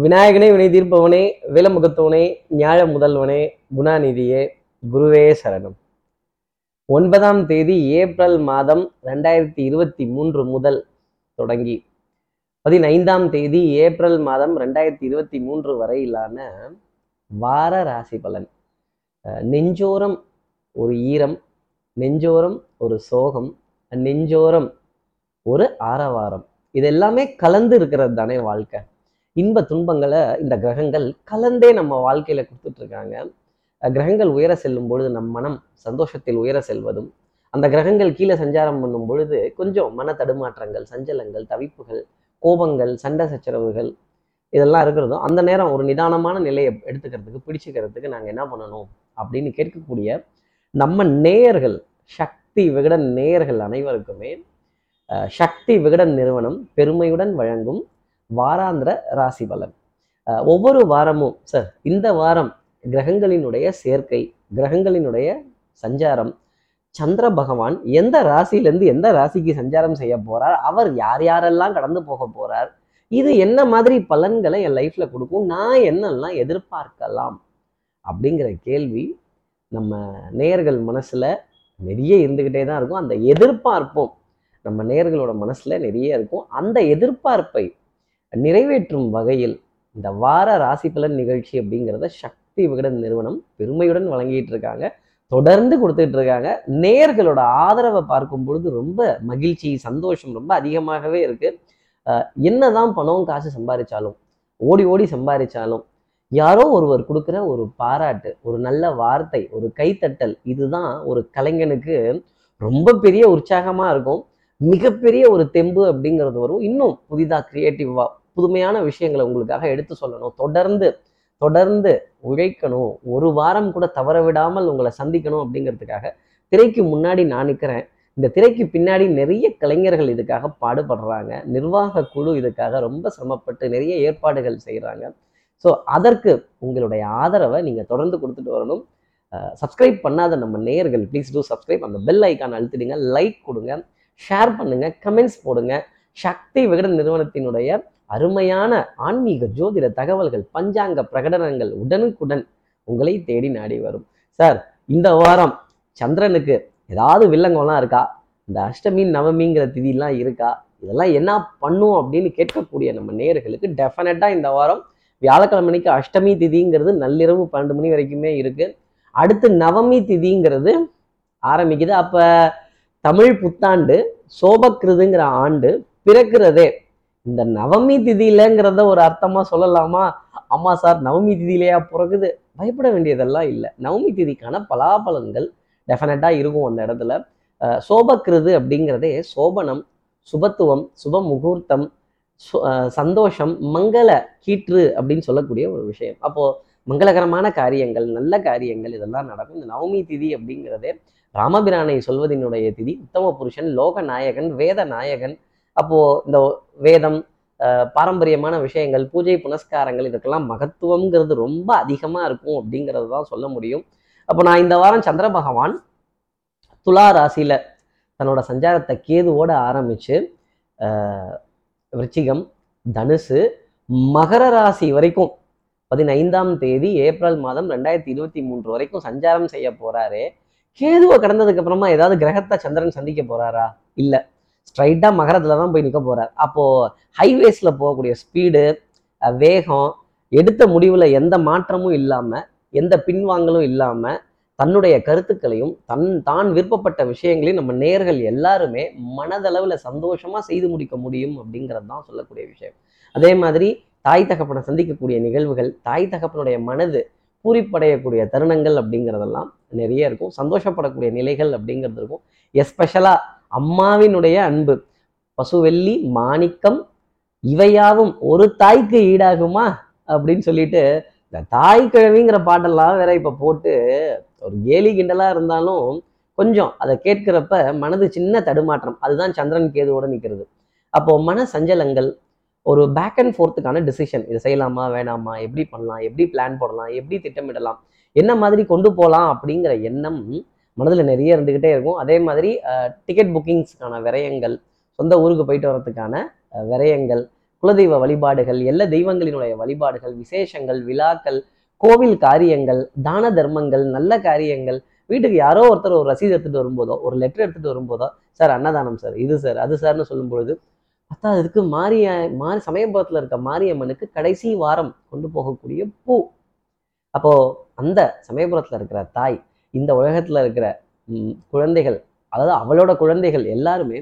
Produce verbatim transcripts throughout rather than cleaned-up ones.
விநாயகனே வினை தீர்ப்பவனே வேலமுகத்தவனே ஞாழ முதல்வனே குணாநிதியே குருவே சரணம். ஒன்பதாம் தேதி ஏப்ரல் மாதம் ரெண்டாயிரத்தி இருபத்தி மூன்று முதல் தொடங்கி பதினைந்தாம் தேதி ஏப்ரல் மாதம் ரெண்டாயிரத்தி இருபத்தி மூன்று வரையிலான வார ராசி பலன். நெஞ்சோரம் ஒரு ஈரம், நெஞ்சோரம் ஒரு சோகம், நெஞ்சோரம் ஒரு ஆரவாரம், இதெல்லாமே கலந்து இருக்கிறது தானே வாழ்க்கை. இன்ப துன்பங்களை இந்த கிரகங்கள் கலந்தே நம்ம வாழ்க்கையில கொடுத்துட்டு இருக்காங்க. கிரகங்கள் உயர செல்லும் பொழுது நம் மனம் சந்தோஷத்தில் உயர செல்வதும், அந்த கிரகங்கள் கீழே சஞ்சாரம் பண்ணும் பொழுது கொஞ்சம் மன தடுமாற்றங்கள், சஞ்சலங்கள், தவிப்புகள், கோபங்கள், சண்டை சச்சரவுகள் இதெல்லாம் இருக்கிறதும், அந்த நேரம் ஒரு நிதானமான நிலையை எடுத்துக்கிறதுக்கு பிடிச்சுக்கிறதுக்கு நாங்கள் என்ன பண்ணணும் அப்படின்னு கேட்கக்கூடிய நம்ம நேயர்கள், சக்தி விகடன் நேயர்கள் அனைவருக்குமே சக்தி விகடன் நிறுவனம் பெருமையுடன் வழங்கும் வாராந்திர ராசி பலன். ஒவ்வொரு வாரமும் சார் இந்த வாரம் கிரகங்களினுடைய சேர்க்கை, கிரகங்களினுடைய சஞ்சாரம், சந்திர பகவான் எந்த ராசியிலேருந்து எந்த ராசிக்கு சஞ்சாரம் செய்ய போறார், அவர் யார் யாரெல்லாம் கடந்து போக போறார், இது என்ன மாதிரி பலன்களை என் லைஃப்ல கொடுக்கும், நான் என்னெல்லாம் எதிர்பார்க்கலாம் அப்படிங்கிற கேள்வி நம்ம நேயர்கள் மனசுல நிறைய இருந்துகிட்டே தான் இருக்கும். அந்த எதிர்பார்ப்பும் நம்ம நேயர்களோட மனசுல நிறைய இருக்கும். அந்த எதிர்பார்ப்பை நிறைவேற்றும் வகையில் இந்த வார ராசி பலன் நிகழ்ச்சி அப்படிங்கிறத சக்தி விகடன் நிறுவனம் பெருமையுடன் வழங்கிட்டு இருக்காங்க, தொடர்ந்து கொடுத்துட்டு இருக்காங்க. நேயர்களோட ஆதரவை பார்க்கும் பொழுது ரொம்ப மகிழ்ச்சி, சந்தோஷம் ரொம்ப அதிகமாகவே இருக்கு. என்னதான் பணம் காசு சம்பாதிச்சாலும், ஓடி ஓடி சம்பாதிச்சாலும், யாரோ ஒருவர் கொடுக்குற ஒரு பாராட்டு, ஒரு நல்ல வார்த்தை, ஒரு கைத்தட்டல், இதுதான் ஒரு கலைஞனுக்கு ரொம்ப பெரிய உற்சாகமா இருக்கும், மிகப்பெரிய ஒரு தெம்பு அப்படிங்கிறது வரும். இன்னும் புதிதாக கிரியேட்டிவா புதுமையான விஷயங்களை உங்களுக்காக எடுத்து சொல்லணும், தொடர்ந்து தொடர்ந்து உழைக்கணும், ஒரு வாரம் கூட தவற விடாமல் உங்களை சந்திக்கணும் அப்படிங்கிறதுக்காக திரைக்கு முன்னாடி நான் நிற்கிறேன். இந்த திரைக்கு பின்னாடி நிறைய கலைஞர்கள் இதுக்காக பாடுபடுறாங்க, நிர்வாக குழு இதுக்காக ரொம்ப சிரமப்பட்டு நிறைய ஏற்பாடுகள் செய்கிறாங்க. ஸோ அதற்கு உங்களுடைய ஆதரவை நீங்கள் தொடர்ந்து கொடுத்துட்டு வரணும். சப்ஸ்கிரைப் பண்ணாத நம்ம நேயர்கள் ப்ளீஸ் டூ சப்ஸ்கிரைப், அந்த பெல் ஐக்கான் அழுத்திடுங்க, லைக் கொடுங்க, ஷேர் பண்ணுங்க, கமெண்ட்ஸ் போடுங்க. சக்தி விகடன் நிறுவனத்தினுடைய அருமையான ஆன்மீக ஜோதிட தகவல்கள், பஞ்சாங்க பிரகடனங்கள் உடனுக்குடன் உங்களை தேடி நாடி வரும். சார் இந்த வாரம் சந்திரனுக்கு ஏதாவது வில்லங்கம்லாம் இருக்கா, இந்த அஷ்டமி நவமிங்கிற திதியெல்லாம் இருக்கா, இதெல்லாம் என்ன பண்ணும் அப்படின்னு கேட்கக்கூடிய நம்ம நேயர்களுக்கு டெஃபினட்டா இந்த வாரம் வியாழக்கிழமைக்கு அஷ்டமி திதிங்கிறது நள்ளிரவு பன்னெண்டு மணி வரைக்குமே இருக்கு. அடுத்து நவமி திதிங்கிறது ஆரம்பிக்குது. அப்ப தமிழ் புத்தாண்டு சோபக்கிருதுங்கிற ஆண்டு பிறக்கிறதே இந்த நவமி திதியிலங்கிறத ஒரு அர்த்தமா சொல்லலாமா? ஆமா சார், நவமி திதியிலையா பிறகுது? பயப்பட வேண்டியதெல்லாம் இல்லை. நவமி திதிக்கான பலாபலன்கள் டெஃபினட்டா இருக்கும். அந்த இடத்துல சோபக்கிருது அப்படிங்கிறதே சோபனம், சுபத்துவம், சுப முகூர்த்தம், சந்தோஷம், மங்கள கீற்று அப்படின்னு சொல்லக்கூடிய ஒரு விஷயம். அப்போ மங்களகரமான காரியங்கள், நல்ல காரியங்கள் இதெல்லாம் நடக்கும். இந்த நவமி திதி அப்படிங்கிறதே ராமபிரானை சொல்வதனுடைய திதி, உத்தம புருஷன், லோக நாயகன், வேத நாயகன். அப்போ இந்த வேதம், பாரம்பரியமான விஷயங்கள், பூஜை புனஸ்காரங்கள் இதுக்கெல்லாம் மகத்துவம்ங்கிறது ரொம்ப அதிகமா இருக்கும் அப்படிங்கிறது தான் சொல்ல முடியும். அப்போ நான் இந்த வாரம் சந்திர பகவான் துலா ராசியில தன்னோட சஞ்சாரத்தை கேதுவோட ஆரம்பிச்சு ஆஹ் விருச்சிகம், தனுசு, மகர ராசி வரைக்கும் பதினைந்தாம் தேதி ஏப்ரல் மாதம் ரெண்டாயிரத்தி இருபத்தி மூன்று வரைக்கும் சஞ்சாரம் செய்ய போறாரு. கேதுவை கடந்ததுக்கு அப்புறமா ஏதாவது கிரகத்தை சந்திரன் சந்திக்க போறாரா? இல்லை, ஸ்ட்ரைட்டா மகரத்துல தான் போய் நிற்க போறார். அப்போ ஹைவேஸ்ல போகக்கூடிய ஸ்பீடு, வேகம், எடுத்த முடிவுல எந்த மாற்றமும் இல்லாம, எந்த பின்வாங்கலும் இல்லாம, தன்னுடைய கருத்துக்களையும் தன் தான் விருப்பப்பட்ட விஷயங்களையும் நம்ம நேயர்கள் எல்லாருமே மனதளவுல சந்தோஷமா செய்து முடிக்க முடியும் அப்படிங்கிறது தான் சொல்லக்கூடிய விஷயம். அதே மாதிரி தாய் தகப்பனை சந்திக்கக்கூடிய நிகழ்வுகள், தாய் தகப்பனுடைய மனது பூரிப்படையக்கூடிய தருணங்கள் அப்படிங்கிறதெல்லாம் நிறைய இருக்கும். சந்தோஷப்படக்கூடிய நிலைகள் அப்படிங்கிறது இருக்கும். எஸ்பெஷலா அம்மாவினுடைய அன்பு, பசுவெள்ளி மாணிக்கம் இவையாவும் ஒரு தாய்க்கு ஈடாகுமா அப்படின்னு சொல்லிட்டு இந்த தாய் கிழவிங்கிற பாட்டெல்லாம் வேற இப்ப போட்டு ஒரு கேலி கிண்டலா இருந்தாலும் கொஞ்சம் அதை கேட்கிறப்ப மனது சின்ன தடுமாற்றம், அதுதான் சந்திரன் கேதுவோட நிற்கிறது. அப்போ மன சஞ்சலங்கள், ஒரு பேக் அண்ட் ஃபோர்த்துக்கான டிசிஷன், இதை செய்யலாமா வேணாமா, எப்படி பண்ணலாம், எப்படி பிளான் போடலாம், எப்படி திட்டமிடலாம், என்ன மாதிரி கொண்டு போகலாம் அப்படிங்கிற எண்ணம் மனதில் நிறைய இருந்துக்கிட்டே இருக்கும். அதே மாதிரி டிக்கெட் புக்கிங்ஸ்க்கான விரயங்கள், சொந்த ஊருக்கு போயிட்டு வர்றதுக்கான விரயங்கள், குலதெய்வ வழிபாடுகள், எல்லா தெய்வங்களினுடைய வழிபாடுகள், விசேஷங்கள், விழாக்கள், கோவில் காரியங்கள், தான தர்மங்கள், நல்ல காரியங்கள். வீட்டுக்கு யாரோ ஒருத்தர் ஒரு ரசீது எடுத்துகிட்டு வரும்போதோ ஒரு லெட்டர் எடுத்துகிட்டு வரும்போதோ, சார் அன்னதானம் சார், இது சார், அது சார்னு சொல்லும்பொழுது பார்த்தா அதுக்கு மாரிய மாரி சமயபுரத்தில் இருக்க மாரியம்மனுக்கு கடைசி வாரம் கொண்டு போகக்கூடிய பூ. அப்போது அந்த சமயபுரத்தில் இருக்கிற தாய், இந்த உலகத்தில் இருக்கிற குழந்தைகள், அதாவது அவளோட குழந்தைகள் எல்லாருமே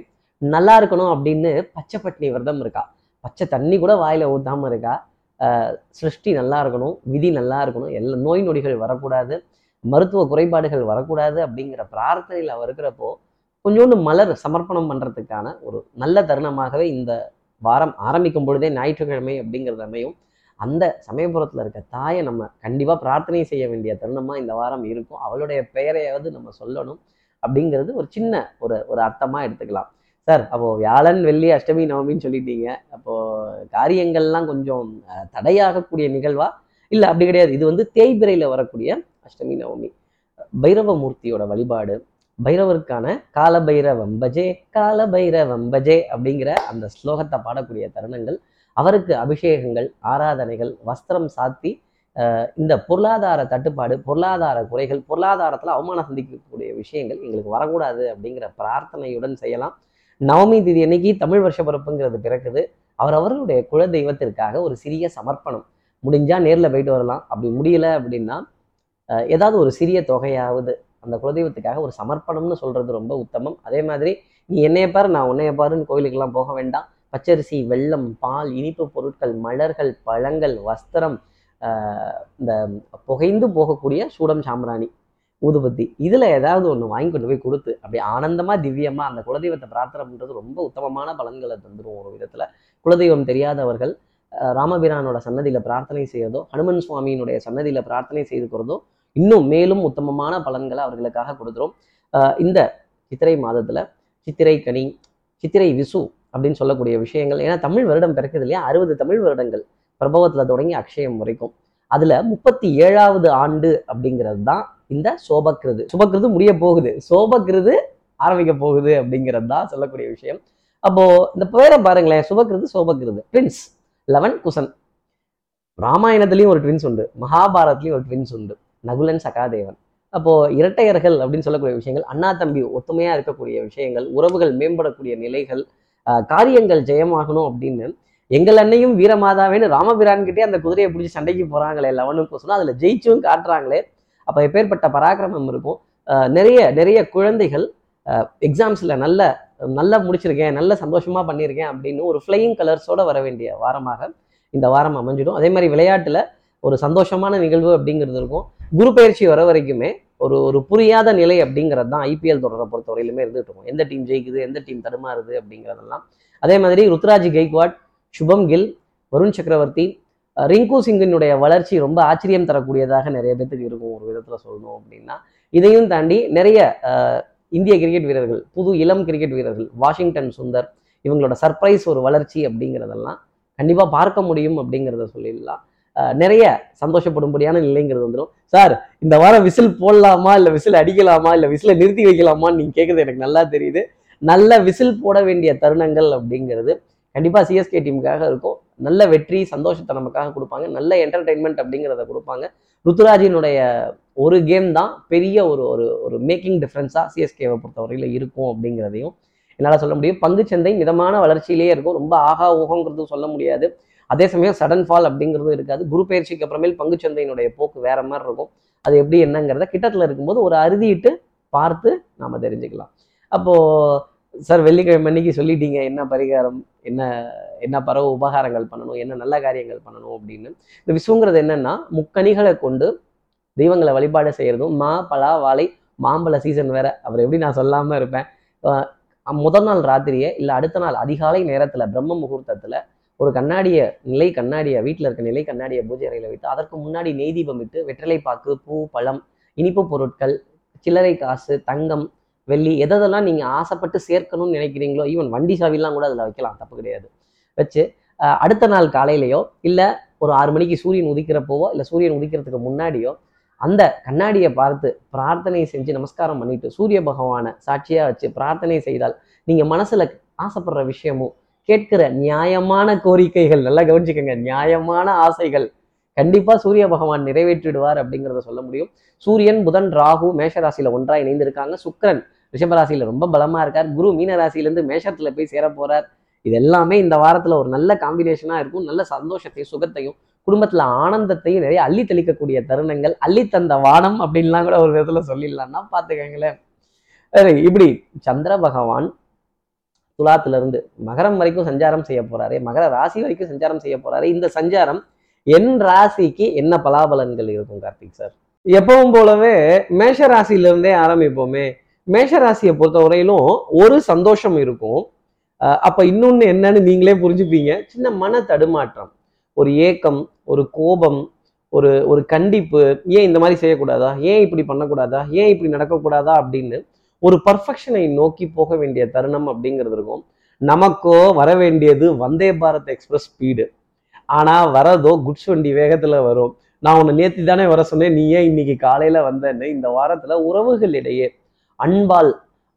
நல்லா இருக்கணும் அப்படின்னு பச்சை பட்டினி விரதம் இருக்கா, பச்சை தண்ணி கூட வாயில் ஊற்றாமல் இருக்கா. சிருஷ்டி நல்லா இருக்கணும், விதி நல்லா இருக்கணும், எல்லா நோய் நொடிகள் வரக்கூடாது, மருத்துவ குறைபாடுகள் வரக்கூடாது அப்படிங்கிற பிரார்த்தனையில் அவ இருக்கிறப்போ கொஞ்சோண்டு மலர் சமர்ப்பணம் பண்ணுறதுக்கான ஒரு நல்ல தருணமாகவே இந்த வாரம் ஆரம்பிக்கும் பொழுதே ஞாயிற்றுக்கிழமை அப்படிங்கிறதமையும் அந்த சமயபுரத்தில் இருக்க தாயை நம்ம கண்டிப்பாக பிரார்த்தனை செய்ய வேண்டிய தருணமாக இந்த வாரம் இருக்கும். அவளுடைய பெயரையாவது நம்ம சொல்லணும் அப்படிங்கிறது ஒரு சின்ன ஒரு ஒரு அர்த்தமாக எடுத்துக்கலாம். சார் அப்போது வியாழன், வெள்ளி, அஷ்டமி, நவமின்னு சொல்லிட்டீங்க, அப்போது காரியங்கள்லாம் கொஞ்சம் தடையாகக்கூடிய நிகழ்வா? இல்லை அப்படி கிடையாது. இது வந்து தேய்பிரையில் வரக்கூடிய அஷ்டமி நவமி பைரவ மூர்த்தியோட வழிபாடு. பைரவருக்கான கால பைரவம் பஜே கால பைரவம் பஜே அப்படிங்கிற அந்த ஸ்லோகத்தை பாடக்கூடிய தருணங்கள், அவருக்கு அபிஷேகங்கள், ஆராதனைகள், வஸ்திரம் சாத்தி இந்த பொருளாதார தட்டுப்பாடு, பொருளாதார குறைகள், பொருளாதாரத்தில் அவமானம் சந்திக்கக்கூடிய விஷயங்கள் எங்களுக்கு வரக்கூடாது அப்படிங்கிற பிரார்த்தனையுடன் செய்யலாம். நவமி திதி அன்னைக்கு தமிழ் வருஷ பிறப்புங்கிறது பிறக்குது. அவர் அவர்களுடைய குல தெய்வத்திற்காக ஒரு சிறிய சமர்ப்பணம் முடிஞ்சால் நேரில் போயிட்டு வரலாம். அப்படி முடியலை அப்படின்னா ஏதாவது ஒரு சிறிய தொகையாவது அந்த குலதெய்வத்துக்காக ஒரு சமர்ப்பணம்னு சொல்கிறது ரொம்ப உத்தமம். அதே மாதிரி நீ என்னைய பாரு, நான் உன்னைய பாருன்னு கோயிலுக்கெல்லாம் போக வேண்டாம். பச்சரிசி, வெல்லம், பால், இனிப்பு பொருட்கள், மலர்கள், பழங்கள், வஸ்திரம், இந்த புகைந்து போகக்கூடிய சூடம் சாம்பிராணி, ஊதுபத்தி, இதில் ஏதாவது ஒன்று வாங்கி கொண்டு போய் கொடுத்து அப்படியே ஆனந்தமாக திவ்யமாக அந்த குலதெய்வத்தை பிரார்த்தனை பண்ணுறது ரொம்ப உத்தமமான பலன்களை தந்துடும். ஒரு விதத்தில் குலதெய்வம் தெரியாதவர்கள் ராமபிரானோட சன்னதியில் பிரார்த்தனை செய்கிறதோ, ஹனுமன் சுவாமியினுடைய சன்னதியில் பிரார்த்தனை செய்துக்கிறதோ இன்னும் மேலும் உத்தமமான பலன்களை அவர்களுக்காக கொடுத்துரும். இந்த சித்திரை மாதத்தில் சித்திரை கனி, சித்திரை விசு அப்படின்னு சொல்லக்கூடிய விஷயங்கள், ஏன்னா தமிழ் வருடம் பிறக்குது இல்லையா, அறுபது தமிழ் வருடங்கள் பிரபவத்தில் தொடங்கி அக்ஷயம் வரைக்கும், அதில் முப்பத்தி ஏழாவது ஆண்டு அப்படிங்கிறது தான் இந்த சோபக்கிருது. சுபக்கிருது முடிய போகுது, சோபக்கிருது ஆரம்பிக்க போகுது அப்படிங்கிறது தான் சொல்லக்கூடிய விஷயம். அப்போது இந்த பேரை பாருங்களேன், சுபக்கிருது, சோபக்கிருது, ட்வின்ஸ் லெவன் குசன். ராமாயணத்துலேயும் ஒரு ட்வின்ஸ் உண்டு, மகாபாரத்லேயும் ஒரு ட்வின்ஸ் உண்டு, நகுலன் சகாதேவன். அப்போது இரட்டையர்கள் அப்படின்னு சொல்லக்கூடிய விஷயங்கள், அண்ணா தம்பி ஒத்துமையாக இருக்கக்கூடிய விஷயங்கள், உறவுகள் மேம்படக்கூடிய நிலைகள், காரியங்கள் ஜெயமாகணும் அப்படின்னு எங்கள் அன்னையும் வீரமாதாவேன்னு ராமபிரான்கிட்டே அந்த குதிரையை பிடிச்சி சண்டைக்கு போகிறாங்களே லவனுக்கு சொன்னால், அதில் ஜெயிச்சும் காட்டுறாங்களே. அப்போ எப்பேற்பட்ட பராக்கிரமம் இருக்கும். நிறைய நிறைய குழந்தைகள் எக்ஸாம்ஸில் நல்ல நல்லா முடிச்சிருக்கேன், நல்ல சந்தோஷமாக பண்ணியிருக்கேன் அப்படின்னு ஒரு ஃப்ளையிங் கலர்ஸோடு வர வேண்டிய வாரமாக இந்த வாரம் அமைஞ்சிடும். அதே மாதிரி விளையாட்டில் ஒரு சந்தோஷமான நிகழ்வு அப்படிங்கிறது இருக்கும். குரு பயிற்சி வர வரைக்குமே ஒரு ஒரு புரியாத நிலை அப்படிங்கிறது தான் ஐபிஎல் தொடரை பொறுத்தவரையிலுமே இருந்துகிட்டு இருக்கும். எந்த டீம் ஜெயிக்குது, எந்த டீம் தடுமாறுது அப்படிங்கிறதெல்லாம். அதே மாதிரி ருத்ராஜ் கெய்க்வாட், சுபம் கில், வருண் சக்கரவர்த்தி, ரிங்கு சிங்கினுடைய வளர்ச்சி ரொம்ப ஆச்சரியம் தரக்கூடியதாக நிறைய பேத்துக்கு இருக்கும். ஒரு விதத்தில் சொல்லணும் அப்படின்னா இதையும் தாண்டி நிறைய இந்திய கிரிக்கெட் வீரர்கள், புது இளம் கிரிக்கெட் வீரர்கள், வாஷிங்டன் சுந்தர், இவங்களோட சர்ப்ரைஸ் ஒரு வளர்ச்சி அப்படிங்கிறதெல்லாம் கண்டிப்பாக பார்க்க முடியும் அப்படிங்கிறத சொல்லிடலாம். நிறைய சந்தோஷப்படும்படியான நிலைங்கிறது வந்துடும். சார் இந்த வாரம் விசில் போடலாமா, இல்லை விசில் அடிக்கலாமா, இல்லை விசிலை நிறுத்தி வைக்கலாமான்னு நீங்கள் கேட்குறது எனக்கு நல்லா தெரியுது. நல்ல விசில் போட வேண்டிய தருணங்கள் அப்படிங்கிறது கண்டிப்பாக சிஎஸ்கே டீமுக்காக இருக்கும். நல்ல வெற்றி, சந்தோஷத்தை நமக்காக கொடுப்பாங்க, நல்ல என்டர்டெயின்மெண்ட் அப்படிங்கிறத கொடுப்பாங்க. ருத்துராஜினுடைய ஒரு கேம் தான் பெரிய ஒரு ஒரு மேக்கிங் டிஃப்ரென்ஸாக சிஎஸ்கேவை பொறுத்தவரையில் இருக்கும் அப்படிங்கிறதையும் என்னால் சொல்ல முடியும். பங்குச்சந்தை மிதமான வளர்ச்சியிலேயே இருக்கும், ரொம்ப ஆகா ஊகங்கிறதும் சொல்ல முடியாது. அதே சமயம் சடன் ஃபால் அப்படிங்கிறதும் இருக்காது. குரு பயிற்சிக்கு அப்புறமேல் பங்குச்சந்தையினுடைய போக்கு வேற மாதிரி இருக்கும். அது எப்படி என்னங்கிறத கிட்டத்தில் இருக்கும்போது ஒரு அறுதிட்டு பார்த்து நாம் தெரிஞ்சுக்கலாம். அப்போது சார் வெள்ளிக்கிழமை அன்னைக்கு சொல்லிட்டீங்க என்ன பரிகாரம், என்ன என்ன பரவ உபகாரங்கள் பண்ணணும், என்ன நல்ல காரியங்கள் பண்ணணும் அப்படின்னு. இந்த விசுங்கிறது என்னென்னா முக்கணிகளை கொண்டு தெய்வங்களை வழிபாடு செய்கிறதும், மா, பலா, வாழை, மாம்பழ சீசன் வேற, அவர் எப்படி நான் சொல்லாமல் இருப்பேன். முதல் நாள் ராத்திரியே இல்லை அடுத்த நாள் அதிகாலை நேரத்தில் பிரம்ம முகூர்த்தத்தில் ஒரு கண்ணாடியை, நிலை கண்ணாடியை, வீட்டில் இருக்க நிலை கண்ணாடியை பூஜை அறையில் வைத்து அதற்கு முன்னாடி நெய் தீபம் இட்டு வெற்றிலை பாக்கு, பூ, பழம், இனிப்பு பொருட்கள், சில்லறை காசு, தங்கம், வெள்ளி, எதெல்லாம் நீங்கள் ஆசைப்பட்டு சேர்க்கணும்னு நினைக்கிறீங்களோ, ஈவன் வண்டி சாவிலாம் கூட அதில் வைக்கலாம், தப்பு கிடையாது. வச்சு அடுத்த நாள் காலையிலையோ இல்லை ஒரு ஆறு மணிக்கு சூரியன் உதிக்கிறப்போவோ இல்லை சூரியன் உதிக்கிறதுக்கு முன்னாடியோ அந்த கண்ணாடியை பார்த்து பிரார்த்தனை செஞ்சு நமஸ்காரம் பண்ணிட்டு சூரிய பகவானை சாட்சியாக வச்சு பிரார்த்தனை செய்தால் நீங்கள் மனசில் ஆசைப்படுற விஷயமும் கேட்கிற நியாயமான கோரிக்கைகள், நல்லா கவனிச்சுக்கோங்க, நியாயமான ஆசைகள் கண்டிப்பா சூரிய பகவான் நிறைவேற்றிடுவார் அப்படிங்கிறத சொல்ல முடியும். சூரியன், புதன், ராகு மேஷராசியில ஒன்றா இணைந்திருக்காங்க. சுக்கிரன் ரிஷபராசியில ரொம்ப பலமா இருக்கார். குரு மீனராசியிலேருந்து மேஷத்துல போய் சேர போறார். இது எல்லாமே இந்த வாரத்துல ஒரு நல்ல காம்பினேஷனா இருக்கும். நல்ல சந்தோஷத்தையும் சுகத்தையும் குடும்பத்துல ஆனந்தத்தையும் நிறைய அள்ளி தெளிக்கக்கூடிய தருணங்கள், அள்ளித்தந்த வானம் அப்படின்லாம் கூட ஒரு விதத்துல சொல்லிடலாம்னா பாத்துக்கங்களேன். இப்படி சந்திர பகவான் துலாத்துல இருந்து மகரம் வரைக்கும் சஞ்சாரம் செய்ய போறாரு, மகர ராசி வரைக்கும் சஞ்சாரம் செய்ய போறாரு. இந்த சஞ்சாரம் என் ராசிக்கு என்ன பலாபலன்கள் இருக்கும் கார்த்திக் சார்? எப்பவும் போலவே மேஷ ராசியிலிருந்தே ஆரம்பிப்போமே. மேஷ ராசியை பொறுத்தவரையிலும் ஒரு சந்தோஷம் இருக்கும். அப்ப இன்னொன்னு என்னன்னு நீங்களே புரிஞ்சுப்பீங்க. சின்ன மன தடுமாற்றம், ஒரு ஏக்கம், ஒரு கோபம், ஒரு ஒரு கண்டிப்பு, ஏன் இந்த மாதிரி செய்யக்கூடாதா, ஏன் இப்படி பண்ணக்கூடாதா, ஏன் இப்படி நடக்கக்கூடாதா அப்படின்னு ஒரு பர்ஃபெக்ஷனை நோக்கி போக வேண்டிய தருணம் அப்படிங்கிறது இருக்கும். நமக்கோ வர வேண்டியது வந்தே பாரத் எக்ஸ்பிரஸ் ஸ்பீடு, ஆனால் வரதோ குட்ஸ் வண்டி வேகத்தில் வரும். நான் உன்னை நேற்று தானே வர சொன்னேன், நீ ஏன் இன்னைக்கு காலையில் வந்தேன்னு இந்த வாரத்தில் உறவுகளிடையே அன்பால்,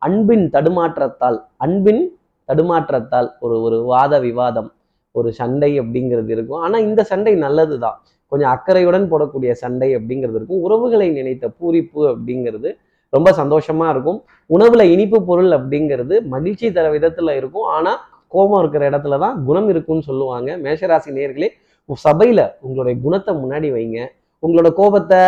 அன்பின் தடுமாற்றத்தால், அன்பின் தடுமாற்றத்தால் ஒரு ஒரு வாத விவாதம், ஒரு சண்டை அப்படிங்கிறது இருக்கும். ஆனால் இந்த சண்டை நல்லது தான், கொஞ்சம் அக்கறையுடன் போடக்கூடிய சண்டை அப்படிங்கிறது இருக்கும். உறவுகளை நினைத்த பூரிப்பு அப்படிங்கிறது ரொம்ப சந்தோஷமா இருக்கும். உணவுல இனிப்பு பொருள் அப்படிங்கிறது மகிழ்ச்சி தர விதத்துல இருக்கும். ஆனால் கோபம் இருக்கிற இடத்துல தான் குணம் இருக்குன்னு சொல்லுவாங்க. மேஷராசி நேயர்களே, சபையில உங்களுடைய குணத்தை முன்னாடி வைங்க, உங்களோட கோபத்தை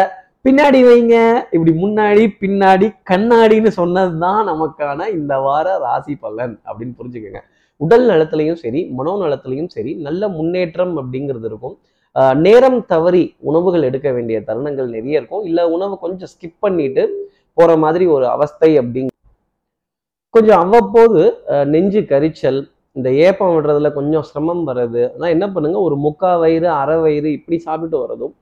பின்னாடி வைங்க. இப்படி முன்னாடி பின்னாடி கண்ணாடின்னு சொன்னது தான் நமக்கான இந்த வார ராசி பலன் அப்படின்னு புரிஞ்சுக்கோங்க. உடல் நலத்திலையும் சரி, மனோ நலத்திலையும் சரி நல்ல முன்னேற்றம் அப்படிங்கிறது இருக்கும். நேரம் தவறி உணவுகள் எடுக்க வேண்டிய தருணங்கள் நிறைய இருக்கும். இல்லை உணவை கொஞ்சம் ஸ்கிப் பண்ணிட்டு போற மாதிரி ஒரு அவஸ்தை அப்படிங்க. கொஞ்சம் அவ்வப்போது நெஞ்சு கரிச்சல், இந்த ஏப்பம் விடுறதுல கொஞ்சம் சிரமம் வர்றது. ஆனால் என்ன பண்ணுங்க, ஒரு முக்கா வயிறு அரை வயிறு இப்படி சாப்பிட்டு வர்றதும்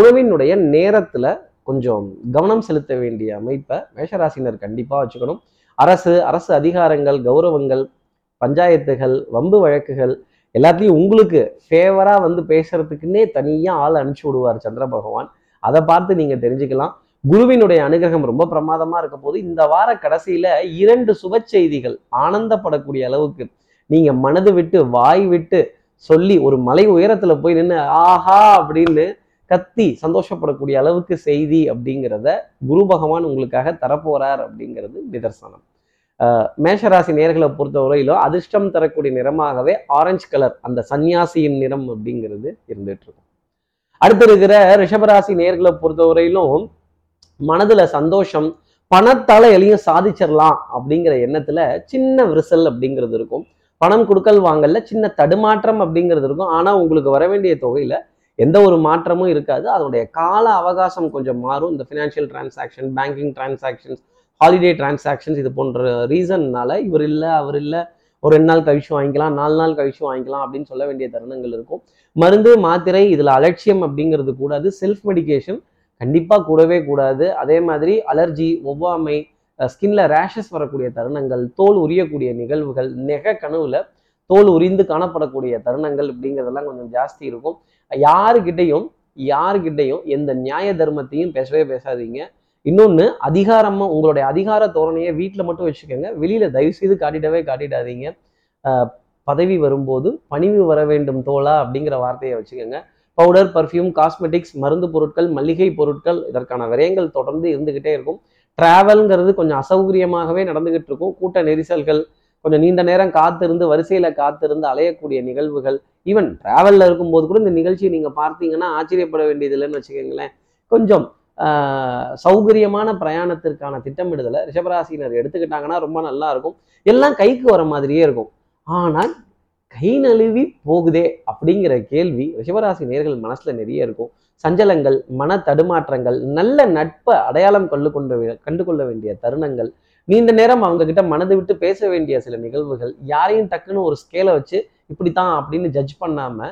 உணவினுடைய நேரத்துல கொஞ்சம் கவனம் செலுத்த வேண்டிய அமைப்பை மேஷராசினர் கண்டிப்பா வச்சுக்கணும். அரசு அரசு அதிகாரங்கள், கௌரவங்கள், பஞ்சாயத்துகள், வம்பு வழக்குகள் எல்லாத்தையும் உங்களுக்கு ஃபேவரா வந்து பேசுறதுக்குன்னே தனியா ஆள் அனுப்பிச்சு விடுவார் சந்திர பகவான். அதை பார்த்து நீங்க தெரிஞ்சுக்கலாம். குருவினுடைய அனுகிரகம் ரொம்ப பிரமாதமா இருக்க போது. இந்த வார கடைசியில இரண்டு சுப செய்திகள் ஆனந்தப்படக்கூடிய அளவுக்கு நீங்க மனது விட்டு வாய் விட்டு சொல்லி ஒரு மலை உயரத்துல போய் நின்று ஆஹா அப்படின்னு கத்தி சந்தோஷப்படக்கூடிய அளவுக்கு செய்தி அப்படிங்கிறத குரு பகவான் உங்களுக்காக தரப்போறார் அப்படிங்கிறது நிதர்சனம். ஆஹ் மேஷராசி நேர்களை பொறுத்தவரையிலும் அதிர்ஷ்டம் தரக்கூடிய நிறமாகவே ஆரஞ்சு கலர், அந்த சன்னியாசியின் நிறம் அப்படிங்கிறது இருந்துட்டு இருக்கும். அடுத்து இருக்கிற ரிஷபராசி நேர்களை பொறுத்தவரையிலும் மனதுல சந்தோஷம், பணத்தால எளியும் சாதிச்சிடலாம் அப்படிங்கிற எண்ணத்துல சின்ன விரிசல் அப்படிங்கிறது இருக்கும். பணம் கொடுக்கல் வாங்கல சின்ன தடுமாற்றம் அப்படிங்கிறது இருக்கும். ஆனா உங்களுக்கு வர வேண்டிய தொகையில எந்த ஒரு மாற்றமும் இருக்காது. அதனுடைய கால அவகாசம் கொஞ்சம் மாறும். இந்த financial transaction, banking transactions, holiday transactions இது போன்ற ரீசன்னால இவர் இல்லை அவர் இல்லை, ஒரு ரெண்டு நாள் கழிச்சு வாங்கிக்கலாம், நாலு நாள் கழிச்சு வாங்கிக்கலாம் அப்படின்னு சொல்ல வேண்டிய தருணங்கள் இருக்கும். மருந்து மாத்திரை இதுல அலட்சியம் அப்படிங்கிறது கூடாது. செல்ஃப் மெடிக்கேஷன் கண்டிப்பாக கூடவே கூடாது. அதே மாதிரி அலர்ஜி, ஒவ்வாமை, ஸ்கின்ல ரேஷஸ் வரக்கூடிய தருணங்கள், தோல் உரியக்கூடிய நிகழ்வுகள், நெக கனவுல தோல் உரிந்து காணப்படக்கூடிய தருணங்கள் அப்படிங்கிறதெல்லாம் கொஞ்சம் ஜாஸ்தி இருக்கும். யாருக்கிட்டையும் யாருக்கிட்டையும் எந்த நியாய தர்மத்தையும் பேசவே பேசாதீங்க. இன்னொன்று, அதிகாரமாக உங்களுடைய அதிகார தோரணையை வீட்டில் மட்டும் வச்சுக்கோங்க, வெளியில தயவு செய்து காட்டிடவே காட்டிடாதீங்க. பதவி வரும்போது பணிவு வர வேண்டும் தோளா அப்படிங்கிற வார்த்தையை வச்சுக்கோங்க. பவுடர், பர்ஃப்யூம், காஸ்மெட்டிக்ஸ், மருந்து பொருட்கள், மளிகை பொருட்கள் இதற்கான விரயங்கள் தொடர்ந்து இருந்துகிட்டே இருக்கும். டிராவல்ங்கிறது கொஞ்சம் அசௌகரியமாகவே நடந்துகிட்டு இருக்கும். கூட்ட நெரிசல்கள், கொஞ்சம் நீண்ட நேரம் காத்திருந்து வரிசையில காத்திருந்து அலையக்கூடிய நிகழ்வுகள், ஈவன் டிராவல்ல இருக்கும்போது கூட இந்த நிகழ்ச்சியை நீங்க பார்த்தீங்கன்னா ஆச்சரியப்பட வேண்டியது இல்லைன்னு வச்சுக்கோங்களேன். கொஞ்சம் ஆஹ் சௌகரியமான பிரயாணத்திற்கான திட்டமிடுதலை ரிஷபராசினர் எடுத்துக்கிட்டாங்கன்னா ரொம்ப நல்லா இருக்கும். எல்லாம் கைக்கு வர மாதிரியே இருக்கும். ஆனால் கை நழுவி போகுதே அப்படிங்கிற கேள்வி ரிஷபராசி நேர்கள் மனசுல நிறைய இருக்கும். சஞ்சலங்கள், மன தடுமாற்றங்கள், நல்ல நட்பை அடையாளம் கண்டு கொண்டு கண்டு கொள்ள வேண்டிய தருணங்கள், நீண்ட நேரம் அவங்க கிட்ட மனது விட்டு பேச வேண்டிய சில நிகழ்வுகள், யாரையும் டக்குன்னு ஒரு ஸ்கேலை வச்சு இப்படித்தான் அப்படின்னு ஜட்ஜ் பண்ணாம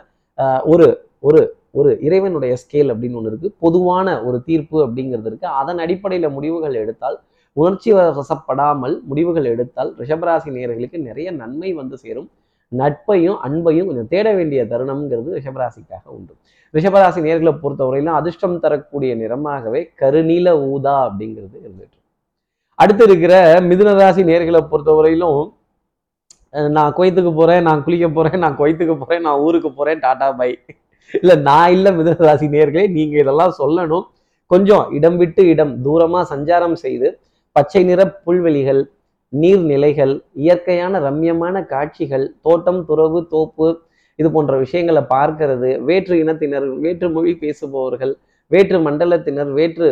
ஒரு ஒரு ஒரு இறைவனுடைய ஸ்கேல் அப்படின்னு ஒன்று இருக்கு, பொதுவான ஒரு தீர்ப்பு அப்படிங்கிறது இருக்கு. அதன் அடிப்படையில முடிவுகள் எடுத்தால், உணர்ச்சி வசப்படாமல் முடிவுகள் எடுத்தால் ரிஷபராசி நேர்களுக்கு நிறைய நன்மை வந்து சேரும். நட்பையும் அன்பையும் கொஞ்சம் தேட வேண்டிய தருணம்ங்கிறது ரிஷபராசிக்காக உண்டு. ரிஷபராசி நேர்களை பொறுத்தவரையிலும் அதிர்ஷ்டம் தரக்கூடிய நிறமாகவே கருநீல ஊதா அப்படிங்கிறது இருந்துட்டு. அடுத்து இருக்கிற மிதுனராசி நேர்களை பொறுத்தவரையிலும் நான் குவைத்துக்கு போகிறேன், நான் குளிக்க போகிறேன், நான் குவைத்துக்கு போகிறேன், நான் ஊருக்கு போகிறேன், டாடா பை. இல்லை நான் இல்லை மிதுன ராசி நேயர்களே, நீங்கள் இதெல்லாம் சொல்லணும். கொஞ்சம் இடம் விட்டு இடம் தூரமாக சஞ்சாரம் செய்து பச்சை நிற புல்வெளிகள், நீர்நிலைகள், இயற்கையான ரம்யமான காட்சிகள், தோட்டம், துறவு, தோப்பு, இது போன்ற விஷயங்களை பார்க்கறது, வேற்று இனத்தினர், வேற்று மொழி பேசுபவர்கள், வேற்று மண்டலத்தினர், வேற்று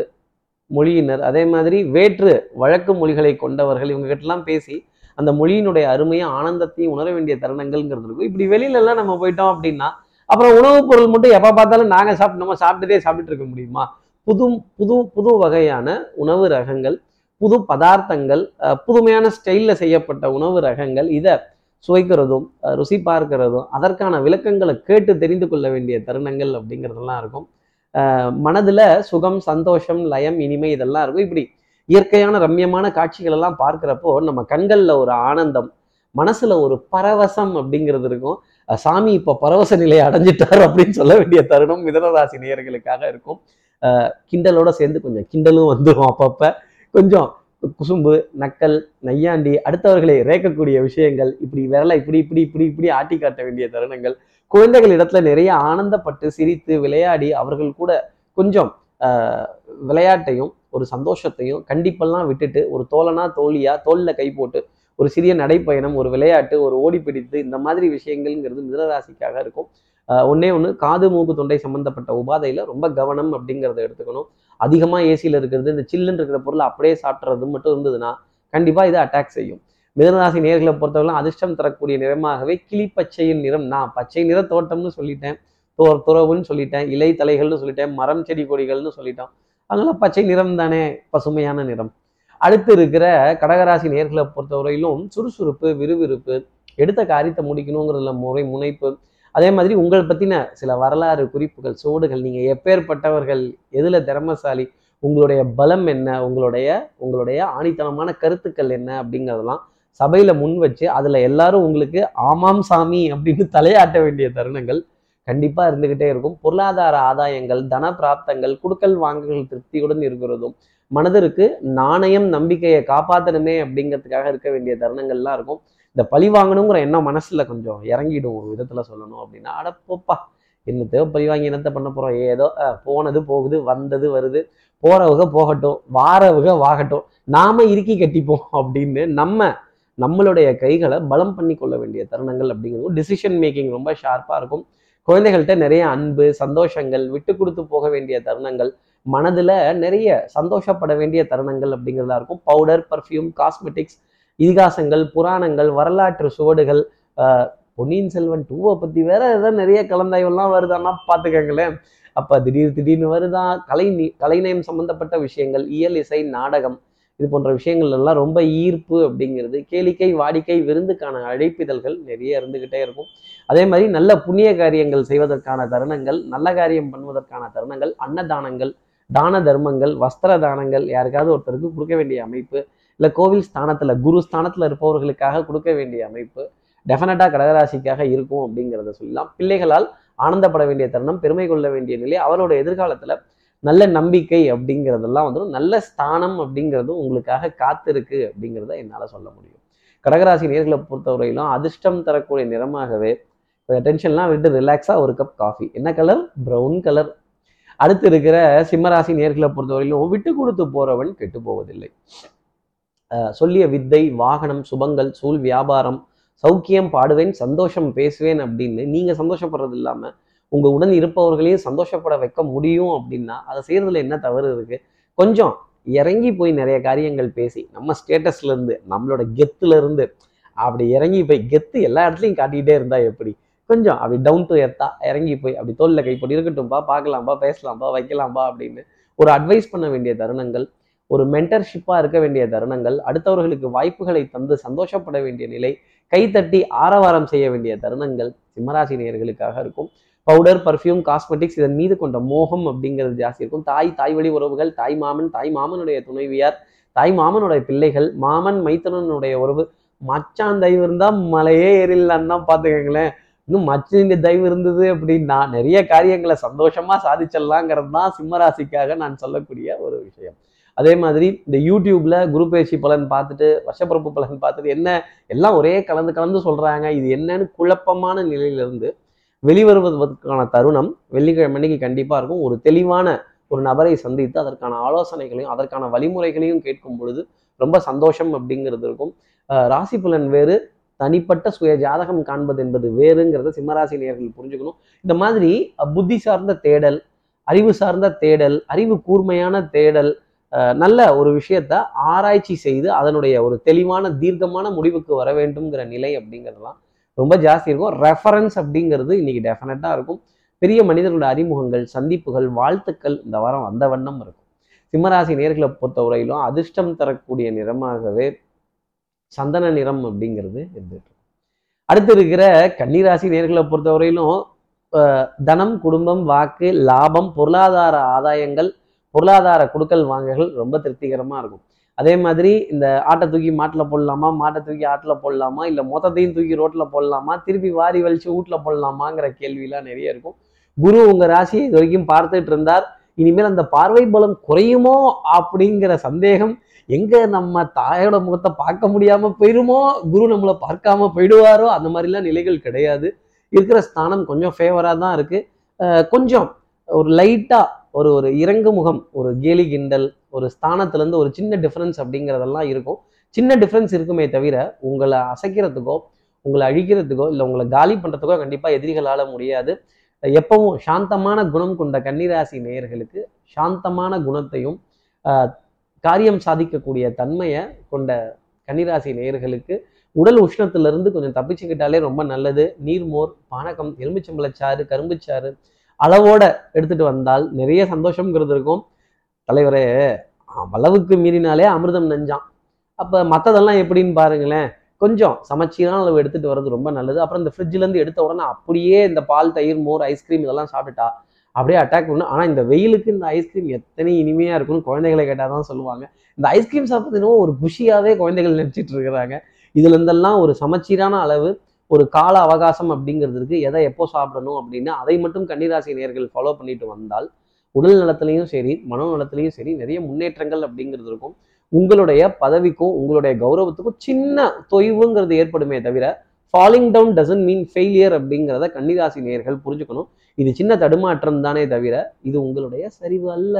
மொழியினர், அதே மாதிரி வேற்று வழக்கு மொழிகளை கொண்டவர்கள், இவங்ககிட்டலாம் பேசி அந்த மொழியினுடைய அருமையை ஆனந்தத்தையும் உணர வேண்டிய தருணங்கள்ங்கிறது இருக்கும். இப்படி வெளியிலலாம் நம்ம போயிட்டோம் அப்படின்னா அப்புறம் உணவுப் பொருள் மட்டும் எப்போ பார்த்தாலும் நாங்கள் சாப்பிட்டு நம்ம சாப்பிட்டுட்டே சாப்பிட்டுட்டு இருக்க முடியுமா? புது புது புது வகையான உணவு ரகங்கள், புது பதார்த்தங்கள், புதுமையான ஸ்டைலில் செய்யப்பட்ட உணவு ரகங்கள், இதை சுவைக்கிறதும் ருசி பார்க்கிறதும் அதற்கான விளக்கங்களை கேட்டு தெரிந்து கொள்ள வேண்டிய தருணங்கள் அப்படிங்கிறதெல்லாம் இருக்கும். மனதில் சுகம், சந்தோஷம், லயம், இனிமை, இதெல்லாம் இருக்கும். இப்படி இயற்கையான ரம்யமான காட்சிகள் எல்லாம் பார்க்குறப்போ நம்ம கண்களில் ஒரு ஆனந்தம், மனசில் ஒரு பரவசம் அப்படிங்கிறது இருக்கும். சாமி இப்போ பரவச நிலையை அடைஞ்சிட்டார் அப்படின்னு சொல்ல வேண்டிய தருணம் மிதுன ராசி நேயர்களுக்காக இருக்கும். கிண்டலோட சேர்ந்து கொஞ்சம் கிண்டலும் வந்துடும். அப்பப்போ கொஞ்சம் குசும்பு, நக்கல், நையாண்டி, அடுத்தவர்களை ரேக்கக்கூடிய விஷயங்கள், இப்படி விரலை இப்படி இப்படி இப்படி இப்படி ஆட்டி காட்ட வேண்டிய தருணங்கள். குழந்தைகள் இடத்துல நிறைய ஆனந்தப்பட்டு சிரித்து விளையாடி அவர்கள் கூட கொஞ்சம் விளையாட்டையும் ஒரு சந்தோஷத்தையும் கண்டிப்பெல்லாம் விட்டுட்டு ஒரு தோழனா தோழியா தோளில் கை போட்டு ஒரு சிறிய நடைப்பயணம், ஒரு விளையாட்டு, ஒரு ஓடி பிடித்து, இந்த மாதிரி விஷயங்கள்ங்கிறது மிதுன ராசிக்காக இருக்கும். ஒன்னே ஒன்று, காது மூக்கு தொண்டை சம்பந்தப்பட்ட உபாதையில் ரொம்ப கவனம் அப்படிங்கிறத எடுத்துக்கணும். அதிகமாக ஏசியில் இருக்கிறது, இந்த சில்லுன்னு இருக்கிற பொருளை அப்படியே சாப்பிட்றது மட்டும் இருந்ததுன்னா கண்டிப்பாக இது அட்டாக் செய்யும். மிதுனராசி நேர்களை பொறுத்தவரைலாம் அதிர்ஷ்டம் தரக்கூடிய நிறமாகவே கிளிப்பச்சையின் நிறம். நான் பச்சை நிற தோட்டம்னு சொல்லிட்டேன், தோ துறவுன்னு சொல்லிட்டேன், இலை தலைகள்னு சொல்லிட்டேன், மரம் செடி கொடிகள்னு சொல்லிட்டோம், அதெல்லாம் பச்சை நிறம் தானே, பசுமையான நிறம். அடுத்து இருக்கிற கடகராசி நேர்களை பொறுத்தவரையிலும் சுறுசுறுப்பு, விறுவிறுப்பு, எடுத்த காரியத்தை முடிக்கணுங்கிறதுல முறை முனைப்பு, அதே மாதிரி உங்கள் பற்றின சில வரலாறு குறிப்புகள், சோடுகள், நீங்கள் எப்பேற்பட்டவர்கள், எதில் திறமசாலி, உங்களுடைய பலம் என்ன, உங்களுடைய உங்களுடைய ஆணித்தனமான கருத்துக்கள் என்ன அப்படிங்கிறதெல்லாம் சபையில் முன் வச்சு அதில் எல்லாரும் உங்களுக்கு ஆமாம் சாமி அப்படின்னு தலையாட்ட வேண்டிய தருணங்கள் கண்டிப்பாக இருந்துக்கிட்டே இருக்கும். பொருளாதார ஆதாயங்கள், தன பிராப்தங்கள், குடுக்கல் வாங்கல்கள் திருப்தியுடன் இருக்கிறதும், மனதிற்கு நாணயம் நம்பிக்கையை காப்பாற்றணுமே அப்படிங்கிறதுக்காக இருக்க வேண்டிய தருணங்கள்லாம் இருக்கும். இந்த பழி வாங்கணுங்கிற எண்ணம் மனசில் கொஞ்சம் இறங்கிடும் ஒரு விதத்தில் சொல்லணும் அப்படின்னா. அடப்போப்பா, என்னத்தையோ பழி வாங்கி என்னத்தை பண்ண போகிறோம், ஏதோ போனது போகுது, வந்தது வருது, போகிறவங்க போகட்டும், வாரவங்க வாகட்டும், நாம் இறுக்கி கட்டிப்போம் அப்படின்னு நம்ம நம்மளுடைய கைகளை பலம் பண்ணி கொள்ள வேண்டிய தருணங்கள் அப்படிங்கிறதும். டிசிஷன் மேக்கிங் ரொம்ப ஷார்ப்பாக இருக்கும். குழந்தைகள்கிட்ட நிறைய அன்பு, சந்தோஷங்கள், விட்டு கொடுத்து போக வேண்டிய தருணங்கள், மனதில் நிறைய சந்தோஷப்பட வேண்டிய தருணங்கள் அப்படிங்கிறதா இருக்கும். பவுடர், பர்ஃப்யூம், காஸ்மெட்டிக்ஸ், இதிகாசங்கள், புராணங்கள், வரலாற்று சுவடுகள், பொன்னியின் செல்வன் டூவை பற்றி வேற ஏதாவது நிறைய கலந்தாய்வெல்லாம் வருதான்னா பார்த்துக்கங்களேன். அப்போ திடீர் திடீர்னு வருதான். கலை கலைநயம் சம்மந்தப்பட்ட விஷயங்கள், இயல், இசை, நாடகம், இது போன்ற விஷயங்கள்லாம் ரொம்ப ஈர்ப்பு அப்படிங்கிறது. கேளிக்கை, வாடிக்கை, விருந்துக்கான அழைப்பிதழ்கள் நிறைய இருந்துக்கிட்டே இருக்கும். அதே மாதிரி நல்ல புண்ணிய காரியங்கள் செய்வதற்கான தருணங்கள், நல்ல காரியம் பண்ணுவதற்கான தருணங்கள், அன்னதானங்கள், தான தர்மங்கள், வஸ்திர தானங்கள், யாருக்காவது ஒருத்தருக்கு கொடுக்க வேண்டிய அமைப்பு, இல்லை கோவில் ஸ்தானத்தில் குரு ஸ்தானத்தில் இருப்பவர்களுக்காக கொடுக்க வேண்டிய அமைப்பு டெஃபினட்டாக கடகராசிக்காக இருக்கும் அப்படிங்கிறத சொல்லலாம். பிள்ளைகளால் ஆனந்தப்பட வேண்டிய தருணம், பெருமை கொள்ள வேண்டிய நிலை, அவரோட எதிர்காலத்தில் நல்ல நம்பிக்கை அப்படிங்கிறதெல்லாம் வந்துடும். நல்ல ஸ்தானம் அப்படிங்கிறதும் உங்களுக்காக காத்திருக்கு அப்படிங்கிறத என்னால் சொல்ல முடியும். கடகராசி நேர்களை பொறுத்தவரையிலும் அதிர்ஷ்டம் தரக்கூடிய நிறமாகவே டென்ஷன்லாம் விட்டு ரிலாக்ஸாக ஒரு கப் காஃபி, என்ன கலர், ப்ரௌன் கலர். அடுத்து இருக்கிற சிம்மராசி நேர்களை பொறுத்தவரையிலும் விட்டு கொடுத்து போறவன் கெட்டு போவதில்லை. சொல்லிய வித்தை, வாகனம், சுபங்கள், சூழ், வியாபாரம், சௌக்கியம் பாடுவேன், சந்தோஷம் பேசுவேன் அப்படின்னு நீங்கள் சந்தோஷப்படுறது இல்லாமல் உங்கள் உடன் இருப்பவர்களையும் சந்தோஷப்பட வைக்க முடியும் அப்படின்னா அதை செய்கிறதுல என்ன தவறு இருக்குது? கொஞ்சம் இறங்கி போய் நிறைய காரியங்கள் பேசி நம்ம ஸ்டேட்டஸ்லேருந்து, நம்மளோட கெத்துலேருந்து அப்படி இறங்கி போய் கெத்து எல்லா இடத்துலையும் காட்டிக்கிட்டே இருந்தால் எப்படி? கொஞ்சம் அப்படி டவுன் டு எர்த்தா இறங்கி போய் அப்படி தோளில் கைப்படி இருக்கட்டும்பா, பார்க்கலாம்பா, பேசலாம்பா, வைக்கலாம்பா அப்படின்னு ஒரு அட்வைஸ் பண்ண வேண்டிய தருணங்கள், ஒரு மென்டர்ஷிப்பாக இருக்க வேண்டிய தருணங்கள், அடுத்தவர்களுக்கு வாய்ப்புகளை தந்து சந்தோஷப்பட வேண்டிய நிலை, கைத்தட்டி ஆரவாரம் செய்ய வேண்டிய தருணங்கள் சிம்மராசி நேயர்களுக்காக இருக்கும். பவுடர், பர்ஃப்யூம், காஸ்மெட்டிக்ஸ், இதன் மீது கொண்ட மோகம் அப்படிங்கிறது ஜாஸ்தி இருக்கும். தாய், தாய் வழி உறவுகள், தாய் மாமன், தாய் மாமனுடைய துணைவியார், தாய் மாமனுடைய பிள்ளைகள், மாமன் மைத்தனனுடைய உறவு, மச்சான் தயவு இருந்தால் மலையே ஏறிடலான்னு தான் பார்த்துக்கங்களேன். இன்னும் மச்சின் தயவு இருந்தது அப்படின்னா நிறைய காரியங்களை சந்தோஷமாக சாதிச்சிடலாங்கிறது தான் சிம்மராசிக்காக நான் சொல்லக்கூடிய ஒரு விஷயம். அதே மாதிரி இந்த யூடியூப்ல குரு பயிற்சி பலன் பார்த்துட்டு வருஷப்பிறப்பு பலன் பார்த்துட்டு என்ன எல்லாம் ஒரே கலந்து கலந்து சொல்றாங்க, இது என்னன்னு குழப்பமான நிலையிலிருந்து வெளிவருவதற்கான தருணம் வெள்ளிக்கிழமை அன்னைக்கு கண்டிப்பா இருக்கும். ஒரு தெளிவான ஒரு நபரை சந்தித்து அதற்கான ஆலோசனைகளையும் அதற்கான வழிமுறைகளையும் கேட்கும் பொழுது ரொம்ப சந்தோஷம் அப்படிங்கிறது இருக்கும். ராசி பலன் வேறு, தனிப்பட்ட சுய ஜாதகம் காண்பது என்பது வேறுங்கிறத சிம்மராசி நேயர்கள் புரிஞ்சுக்கணும். இந்த மாதிரி புத்தி சார்ந்த தேடல், அறிவு சார்ந்த தேடல், அறிவு கூர்மையான தேடல், நல்ல ஒரு விஷயத்த ஆராய்ச்சி செய்து அதனுடைய ஒரு தெளிவான தீர்க்கமான முடிவுக்கு வர வேண்டும்ங்கிற நிலை அப்படிங்கிறதுலாம் ரொம்ப ஜாஸ்தி இருக்கும். ரெஃபரன்ஸ் அப்படிங்கிறது இன்னைக்கு டெஃபினட்டா இருக்கும். பெரிய மனிதர்களுடைய அறிமுகங்கள், சந்திப்புகள், வாழ்த்துக்கள் இந்த வாரம் அந்த வண்ணம் இருக்கும். சிம்மராசி நேர்களை பொறுத்தவரையிலும் அதிர்ஷ்டம் தரக்கூடிய நிறமாகவே சந்தன நிறம் அப்படிங்கிறது இருந்துட்டு. அடுத்து இருக்கிற கன்னிராசி நேர்களை பொறுத்தவரையிலும் தனம், குடும்பம், வாக்கு, லாபம், பொருளாதார ஆதாயங்கள், பொருளாதார குடுக்கல் வாங்குகள் ரொம்ப திருப்திகரமா இருக்கும். அதே மாதிரி இந்த ஆட்டை தூக்கி மாட்டில் போடலாமா, மாட்டை தூக்கி ஆட்டில் போடலாமா, இல்லை மொத்தத்தையும் தூக்கி ரோட்டில் போடலாமா, திருப்பி வாரி வலிச்சு வீட்டில் போடலாமாங்கிற கேள்வியெல்லாம் நிறைய இருக்கும். குரு உங்கள் ராசியை இது வரைக்கும் பார்த்துட்டு இருந்தார், இனிமேல் அந்த பார்வை பலம் குறையுமோ அப்படிங்கிற சந்தேகம், எங்கே நம்ம தாயோட முகத்தை பார்க்க முடியாமல் போயிடுமோ, குரு நம்மளை பார்க்காம போயிடுவாரோ, அந்த மாதிரிலாம் நிலைகள் கிடையாது. இருக்கிற ஸ்தானம் கொஞ்சம் ஃபேவராக தான் இருக்குது. கொஞ்சம் ஒரு லைட்டாக ஒரு ஒரு இறங்கு முகம், ஒரு கேலி கிண்டல், ஒரு ஸ்தானத்துலேருந்து ஒரு சின்ன டிஃப்ரென்ஸ் அப்படிங்கிறதெல்லாம் இருக்கும். சின்ன டிஃப்ரென்ஸ் இருக்குமே தவிர உங்களை அசைக்கிறதுக்கோ உங்களை அழிக்கிறதுக்கோ இல்லை உங்களை காலி பண்ணுறதுக்கோ கண்டிப்பாக எதிரிகளால் முடியாது. எப்பவும் சாந்தமான குணம் கொண்ட கன்னிராசி நேயர்களுக்கு சாந்தமான குணத்தையும் காரியம் சாதிக்கக்கூடிய தன்மையை கொண்ட கன்னிராசி நேயர்களுக்கு உடல் உஷ்ணத்திலிருந்து கொஞ்சம் தப்பிச்சுக்கிட்டாலே ரொம்ப நல்லது. நீர்மோர், பானகம், எலுமிச்சம்பழச்சாறு, கரும்புச்சாறு அளவோட எடுத்துட்டு வந்தால் நிறைய சந்தோஷம்ங்கிறது இருக்கும். தலைவரே, அளவுக்கு மீறினாலே அமிர்தம் நஞ்சான், அப்போ மற்றதெல்லாம் எப்படின்னு பாருங்களேன். கொஞ்சம் சமச்சீரான அளவு எடுத்துட்டு வர்றது ரொம்ப நல்லது. அப்புறம் இந்த ஃப்ரிட்ஜிலேருந்து எடுத்த உடனே அப்படியே இந்த பால், தயிர், மோர், ஐஸ்கிரீம் இதெல்லாம் சாப்பிட்டுட்டா அப்படியே அட்டாக் பண்ணணும். ஆனால் இந்த வெயிலுக்கு இந்த ஐஸ்கிரீம் எத்தனை இனிமையாக இருக்குன்னு குழந்தைகளை கேட்டால் தான் சொல்லுவாங்க. இந்த ஐஸ்கிரீம் சாப்பிட்றதுனோ ஒரு குஷியாகவே குழந்தைகள் நினச்சிட்டு இருக்கிறாங்க. இதுலேருந்தெல்லாம் ஒரு சமச்சீரான அளவு, ஒரு கால அவகாசம் அப்படிங்கிறது இருக்குது. எதை எப்போ சாப்பிடணும் அப்படின்னா அதை மட்டும் கன்னிராசி நேயர்கள் ஃபாலோ பண்ணிட்டு வந்தால் உடல் நலத்திலையும் சரி மனோ நலத்திலையும் சரி நிறைய முன்னேற்றங்கள் அப்படிங்கிறது இருக்கும். உங்களுடைய பதவிக்கும் உங்களுடைய கௌரவத்துக்கும் சின்ன தொய்வுங்கிறது ஏற்படுமே தவிர falling down doesn't mean failure அப்படிங்கிறத கன்னிராசி நேயர்கள் புரிஞ்சுக்கணும். இது சின்ன தடுமாற்றம் தானே தவிர இது உங்களுடைய சரிவு அல்ல.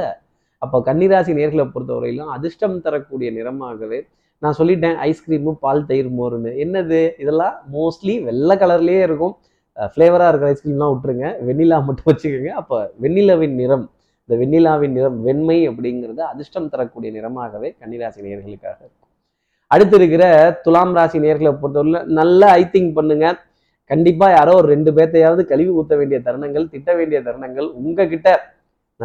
அப்போ கன்னிராசி நேயர்களை பொறுத்தவரையிலும் அதிர்ஷ்டம் தரக்கூடிய நிறமாகவே நான் சொல்லிட்டேன் ஐஸ்கிரீமு, பால், தயிர், மோருன்னு. என்னது இதெல்லாம் மோஸ்ட்லி வெள்ளை கலர்லேயே இருக்கும். ஃப்ளேவராக இருக்கிற ஐஸ்கிரீம்லாம் விட்டுருங்க, வெண்ணிலா மட்டும் வச்சுக்கோங்க. அப்போ வெண்ணிலாவின் நிறம், இந்த வெண்ணிலாவின் நிறம் வெண்மை அப்படிங்கிறது அதிர்ஷ்டம் தரக்கூடிய நிறமாகவே கன்னிராசி நேயர்களுக்காக இருக்கும். அடுத்து இருக்கிற துலாம் ராசி நேயர்களை பொறுத்தவரை நல்லா ஐ திங்க் பண்ணுங்க. கண்டிப்பாக யாரோ ஒரு ரெண்டு பேர்த்தையாவது கழுவி ஊற்ற வேண்டிய தருணங்கள், திட்ட வேண்டிய தருணங்கள், உங்ககிட்ட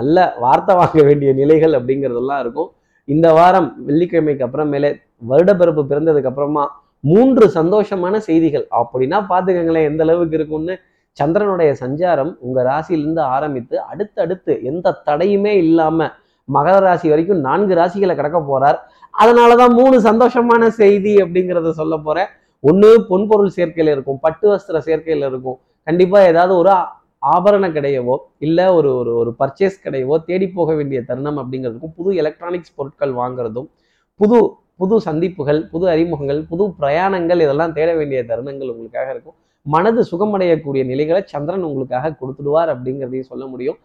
நல்ல வார்த்தை வாங்க வேண்டிய நிலைகள் அப்படிங்கிறதெல்லாம் இருக்கும். இந்த வாரம் வெள்ளிக்கிழமைக்கு அப்புறமேலே வருடப்பிறப்பு பிறந்ததுக்கு அப்புறமா மூன்று சந்தோஷமான செய்திகள் அப்படின்னா பார்த்துக்கங்களேன் எந்த அளவுக்கு இருக்கும்னு. சந்திரனுடைய சஞ்சாரம் உங்கள் ராசியிலிருந்து ஆரம்பித்து அடுத்தடுத்து எந்த தடையுமே இல்லாமல் மகர ராசி வரைக்கும் நான்கு ராசிகளை கடக்க போகிறார். அதனால தான் மூணு சந்தோஷமான செய்தி அப்படிங்கிறத சொல்ல போகிறேன். ஒன்று பொன்பொருள் சேர்க்கையில் இருக்கும், பட்டு வஸ்திர சேர்க்கையில் இருக்கும். கண்டிப்பாக ஏதாவது ஒரு ஆபரண கடையவோ இல்லை ஒரு ஒரு ஒரு பர்ச்சேஸ் கடையவோ தேடி போக வேண்டிய தருணம் அப்படிங்கிறதுக்கும், புது எலக்ட்ரானிக்ஸ் பொருட்கள் வாங்குறதும், புது புது சந்திப்புகள், புது அறிமுகங்கள், புது பிரயாணங்கள் இதெல்லாம் தேட வேண்டிய தருணங்கள் உங்களுக்காக இருக்கும். மனது சுகமடையக்கூடிய நிலைகளை சந்திரன் உங்களுக்காக கொடுத்துடுவார் அப்படிங்கிறதையும் சொல்ல முடியும்.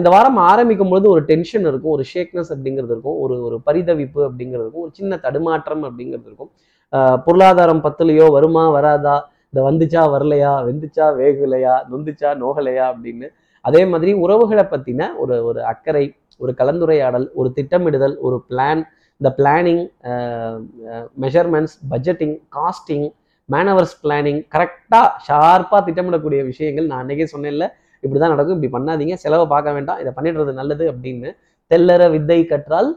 இந்த வாரம் ஆரம்பிக்கும் பொழுது ஒரு டென்ஷன் இருக்கும், ஒரு ஷேக்னஸ் அப்படிங்கிறது இருக்கும், ஒரு ஒரு பரிதவிப்பு அப்படிங்கிறது இருக்கும், ஒரு சின்ன தடுமாற்றம் அப்படிங்கிறது இருக்கும். பொருளாதாரம் பத்துலையோ, வருமா வராதா, இந்த வந்துச்சா வரலையா, வெந்துச்சா வேகலையா, நொந்துச்சா நோகலையா அப்படின்னு. அதே மாதிரி உறவுகளை பற்றின ஒரு ஒரு அக்கறை, ஒரு கலந்துரையாடல், ஒரு திட்டமிடுதல், ஒரு பிளான், இந்த planning, measurements, budgeting, costing, manoeuvres planning, கரெக்டாக ஷார்ப்பாக திட்டமிடக்கூடிய விஷயங்கள். நான் அன்றைக்கே சொன்னேன்ல, இப்படி தான் நடக்கும், இப்படி பண்ணாதீங்க, செலவை பார்க்க வேண்டாம், இதை பண்ணிடுறது நல்லது அப்படின்னு. தெல்லற வித்தை கற்றால்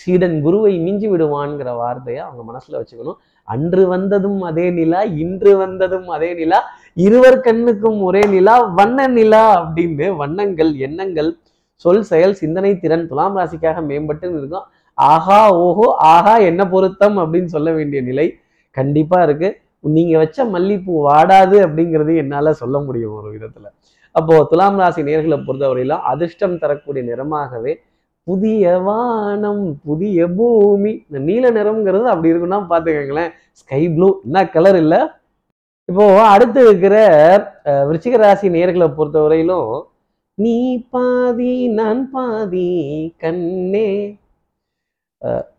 சீடன் குருவை மிஞ்சி விடுவான்ங்கிற வார்த்தையை அவங்க மனசில் வச்சுக்கணும். அன்று வந்ததும் அதே நிலா, இன்று வந்ததும் அதே நிலா, இருவர் கண்ணுக்கும் ஒரே நிலா வண்ண நிலா அப்படின்னு வண்ணங்கள், எண்ணங்கள், சொல், செயல், சிந்தனை திறன் துலாம் ராசிக்காக மேம்பட்டு இருக்கும். ஆஹா ஓஹோ ஆஹா என்ன பொருத்தம் அப்படின்னு சொல்ல வேண்டிய நிலை கண்டிப்பாக இருக்குது. நீங்கள் வச்ச மல்லிப்பூ வாடாது அப்படிங்கிறது என்னால் சொல்ல முடியும் ஒரு விதத்தில். அப்போது துலாம் ராசி நேயர்களை பொறுத்தவரையிலும் அதிர்ஷ்டம் தரக்கூடிய நிறமாகவே புதிய வானம் புதிய பூமி. இந்த நீல நிறம்ங்கிறது அப்படி இருக்குன்னா பார்த்துக்கங்களேன், ஸ்கை ப்ளூ, என்ன கலர் இல்லை. இப்போ அடுத்து இருக்கிற விருச்சிக ராசி நேயர்களை பொறுத்த வரையிலும், நீ பாதி நான் பாதி கண்ணே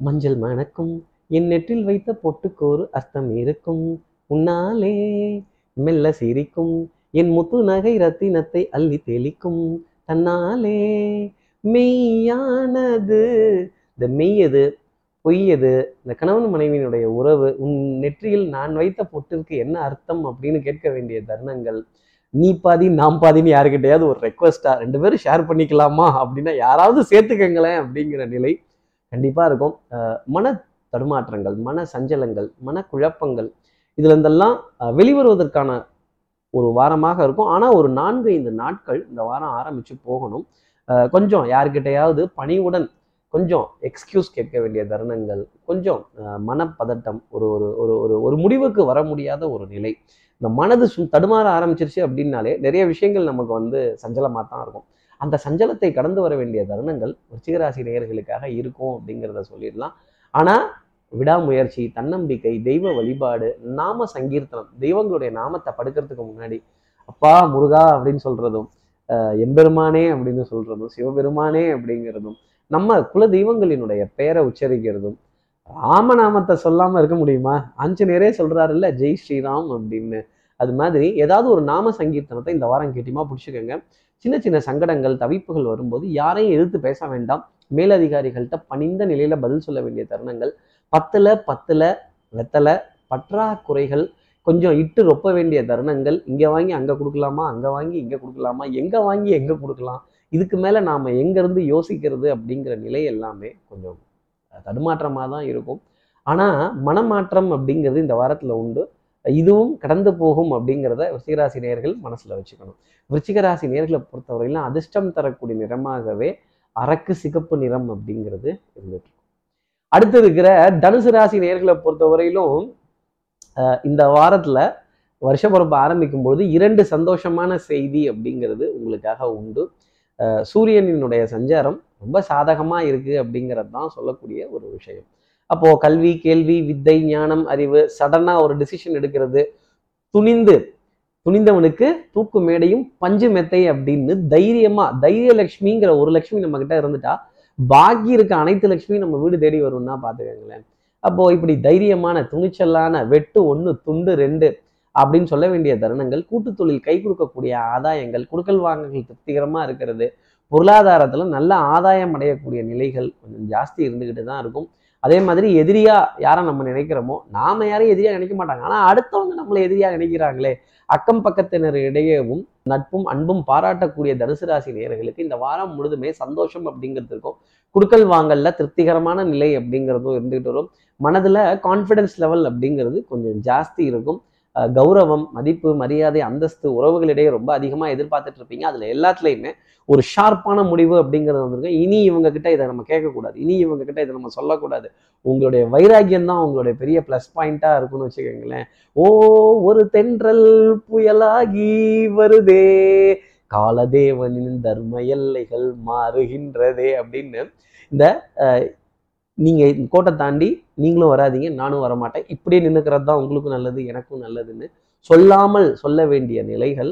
மஞ்சள் மணக்கும், என் நெற்றில் வைத்த பொட்டுக்கோரு அஸ்தம் இருக்கும், உன்னாலே மெல்ல சிரிக்கும் என் முத்து நகை ரத்தினத்தை அள்ளி தெளிக்கும், தன்னாலே மெய்யானது. இந்த மெய்யது பொய்யது இந்த கணவன் மனைவியினுடைய உறவு, உன் நெற்றியில் நான் வைத்த பொட்டிற்கு என்ன அர்த்தம் அப்படின்னு கேட்க வேண்டிய தருணங்கள். நீ பாதி நாம் பாதின்னு யாருக்கிட்டையாவது ஒரு ரெக்வஸ்டா ரெண்டு பேரும் ஷேர் பண்ணிக்கலாமா அப்படின்னா யாராவது சேர்த்துக்கங்களேன் அப்படிங்கிற நிலை கண்டிப்பாக இருக்கும். மன தடுமாற்றங்கள், மன சஞ்சலங்கள், மனக்குழப்பங்கள், இதுல இருந்தெல்லாம் வெளிவருவதற்கான ஒரு வாரமாக இருக்கும். ஆனால் ஒரு நான்கு ஐந்து நாட்கள் இந்த வாரம் ஆரம்பித்து போகணும். கொஞ்சம் யார்கிட்டையாவது பணிவுடன் கொஞ்சம் எக்ஸ்கியூஸ் கேட்க வேண்டிய தருணங்கள், கொஞ்சம் மனப்பதட்டம், ஒரு ஒரு ஒரு ஒரு முடிவுக்கு வர முடியாத ஒரு நிலை. இந்த மனது தடுமாற ஆரம்பிச்சிருச்சு அப்படின்னாலே நிறைய விஷயங்கள் நமக்கு வந்து சஞ்சலமாக தான் இருக்கும். அந்த சஞ்சலத்தை கடந்து வர வேண்டிய தருணங்கள் விருச்சிகராசி நேயர்களுக்காக இருக்கும் அப்படிங்கிறத சொல்லிடலாம். ஆனால் விடாமுயற்சி, தன்னம்பிக்கை, தெய்வ வழிபாடு, நாம சங்கீர்த்தனம், தெய்வங்களுடைய நாமத்தை படுக்கிறதுக்கு முன்னாடி அப்பா முருகா அப்படின்னு சொல்கிறதும், எம்பெருமானே அப்படின்னு சொல்கிறதும், சிவபெருமானே அப்படிங்கிறதும், நம்ம குல தெய்வங்களினுடைய பெயரை உச்சரிக்கிறதும். ராமநாமத்தை சொல்லாமல் இருக்க முடியுமா? ஆஞ்சநேயரே சொல்கிறாரு இல்லை, ஜெய் ஸ்ரீராம் அப்படின்னு. அது மாதிரி ஏதாவது ஒரு நாம சங்கீர்த்தனத்தை இந்த வாரம் கேட்டியமாக பிடிச்சிக்கோங்க. சின்ன சின்ன சங்கடங்கள், தவிப்புகள் வரும்போது யாரையும் எதிர்த்து பேச வேண்டாம். மேலதிகாரிகள்கிட்ட பணிந்த நிலையில் பதில் சொல்ல வேண்டிய தருணங்கள். பத்தில் பத்தில் வெத்தலை, பற்றாக்குறைகள், கொஞ்சம் இட்டு ரொப்ப வேண்டிய தருணங்கள். இங்கே வாங்கி அங்கே கொடுக்கலாமா, அங்கே வாங்கி இங்கே கொடுக்கலாமா, எங்கே வாங்கி எங்கே கொடுக்கலாம், இதுக்கு மேலே நாம் எங்கேருந்து யோசிக்கிறது அப்படிங்கிற நிலை எல்லாமே கொஞ்சம் தடுமாற்றமாக தான் இருக்கும். ஆனால் மனமாற்றம் அப்படிங்கிறது இந்த வாரத்தில் உண்டு. இதுவும் கடந்து போகும் அப்படிங்கிறத விருச்சிகராசி நேயர்கள் மனசில் வச்சுக்கணும். விருச்சிகராசி நேயர்களை பொறுத்தவரையிலும் அதிர்ஷ்டம் தரக்கூடிய நிறமாகவே அரக்கு சிகப்பு நிறம் அப்படிங்கிறது இருந்துட்டு இருக்கும். அடுத்து இருக்கிற தனுசு ராசி நேயர்களை பொறுத்தவரையிலும் இந்த வாரத்தில் வருஷ பிறப்பு ஆரம்பிக்கும் பொழுது இரண்டு சந்தோஷமான செய்தி அப்படிங்கிறது உங்களுக்காக உண்டு. சூரியனினுடைய சஞ்சாரம் ரொம்ப சாதகமாக இருக்குது அப்படிங்கிறது தான் சொல்லக்கூடிய ஒரு விஷயம். அப்போது கல்வி, கேள்வி, வித்தை, ஞானம், அறிவு, சடனாக ஒரு டிசிஷன் எடுக்கிறது, துணிந்து துணிந்தவனுக்கு தூக்கு மேடையும் பஞ்சு மெத்தை அப்படின்னு தைரியமாக, தைரிய லட்சுமிங்கிற ஒரு லட்சுமி நம்மக்கிட்ட இருந்துட்டா பாக்கி இருக்க அனைத்து லட்சுமியும் நம்ம வீடு தேடி வரும்னா பார்த்துக்கங்களேன். அப்போது இப்படி தைரியமான, துணிச்சலான, வெட்டு ஒன்று துண்டு ரெண்டு அப்படின்னு சொல்ல வேண்டிய தருணங்கள். கூட்டுத் தொழில் கை கொடுக்கக்கூடிய ஆதாயங்கள், கொடுக்கல் வாங்கல்கள் திருப்திகரமாக இருக்கிறது. பொருளாதாரத்தில் நல்ல ஆதாயம் அடையக்கூடிய நிலைகள் கொஞ்சம் ஜாஸ்தி இருந்துக்கிட்டு தான் இருக்கும். அதே மாதிரி எதிரியாக யாரை நம்ம நினைக்கிறோமோ, நாம் யாரையும் எதிரியாக நினைக்க மாட்டாங்க, ஆனால் அடுத்தவங்க நம்மளை எதிரியாக நினைக்கிறாங்களே. அக்கம் பக்கத்தினர் இடையேவும் நட்பும் அன்பும் பாராட்டக்கூடிய தனுசு ராசி நேயர்களுக்கு இந்த வாரம் முழுதுமே சந்தோஷம் அப்படிங்கிறது இருக்கும். குடுக்கல் வாங்கல்ல திருப்திகரமான நிலை அப்படிங்கிறதும் இருந்துகிட்டு வரும். மனதில் கான்ஃபிடன்ஸ் லெவல் அப்படிங்கிறது கொஞ்சம் ஜாஸ்தி இருக்கும். கௌரவம், மதிப்பு, மரியாதை, அந்தஸ்து, உறவுகளிடையே ரொம்ப அதிகமாக எதிர்பார்த்துட்டு இருப்பீங்க. அதில் எல்லாத்துலேயுமே ஒரு ஷார்ப்பான முடிவு அப்படிங்கிறது வந்துருக்கும். இனி இவங்ககிட்ட இதை நம்ம கேட்கக்கூடாது, இனி இவங்ககிட்ட இதை நம்ம சொல்லக்கூடாது. உங்களுடைய வைராக்கியம் தான் உங்களுடைய பெரிய ப்ளஸ் பாயிண்ட்டாக இருக்குன்னு வச்சுக்கோங்களேன். ஓ ஒரு தென்றல் புயலாகி வருதே, காலதேவனின் தர்ம எல்லைகள் மாறுகின்றதே அப்படின்னு இந்த நீங்கள் கோட்டை தாண்டி நீங்களும் வராதிங்க, நானும் வரமாட்டேன், இப்படியே நின்றுக்கிறது தான் உங்களுக்கும் நல்லது எனக்கும் நல்லதுன்னு சொல்லாமல் சொல்ல வேண்டிய நிலைகள்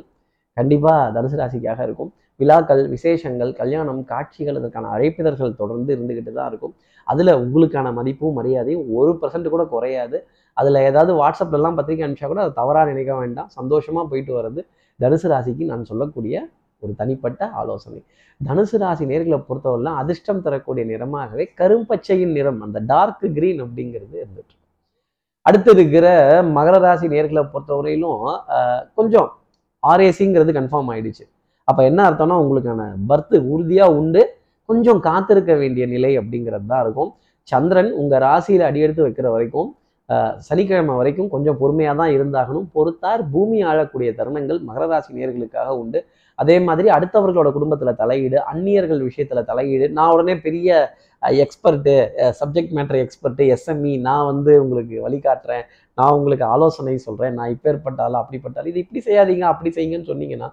கண்டிப்பாக தனுசு ராசிக்காக இருக்கும். விழாக்கள், விசேஷங்கள், கல்யாணம், காட்சிகள், அதற்கான அழைப்பிதழ்கள் தொடர்ந்து இருந்துக்கிட்டு தான் இருக்கும். அதில் உங்களுக்கான மதிப்பும் மரியாதையும் ஒரு பர்சன்ட் கூட குறையாது. அதில் ஏதாவது வாட்ஸ்அப்லாம் பத்திரிக்கை அனுப்பிச்சா கூட அதை தவறாக நினைக்க வேண்டாம். சந்தோஷமாக போயிட்டு வர்றது தனுசு ராசிக்கு நான் சொல்லக்கூடிய ஒரு தனிப்பட்ட ஆலோசனை. தனுசு ராசி நேர்களை பொறுத்தவரைலாம் அதிர்ஷ்டம் தரக்கூடிய நிறமாகவே கரும்பச்சையின் நிறம், அந்த டார்க் கிரீன் அப்படிங்கிறது இருந்துட்டு இருக்கும். அடுத்து இருக்கிற மகர ராசி நேர்களை பொறுத்தவரையிலும் கொஞ்சம் ஆர்ஏசிங்கிறது கன்ஃபார்ம் ஆயிடுச்சு. அப்போ என்ன அர்த்தம்னா உங்களுக்கான பர்த் உறுதியாக உண்டு. கொஞ்சம் காத்திருக்க வேண்டிய நிலை அப்படிங்கிறது தான் இருக்கும். சந்திரன் உங்கள் ராசியில் அடியெடுத்து வைக்கிற வரைக்கும், சனிக்கிழமை வரைக்கும் கொஞ்சம் பொறுமையாக தான் இருந்தாகணும். பொறுத்தார் பூமி ஆளக்கூடிய தருணங்கள் மகர ராசி நேயர்களுக்காக உண்டு. அதே மாதிரி அடுத்தவர்களோட குடும்பத்தில் தலையீடு, அந்நியர்கள் விஷயத்தில் தலையீடு, நான் உடனே பெரிய expert, subject matter expert, SME, நான் வந்து உங்களுக்கு வழிகாட்டுறேன், நான் உங்களுக்கு ஆலோசனை சொல்கிறேன், நான் இப்பேற்பட்டாலும் அப்படிப்பட்டாலும் இது இப்படி செய்யாதீங்க அப்படி செய்யுங்கன்னு சொன்னீங்கன்னா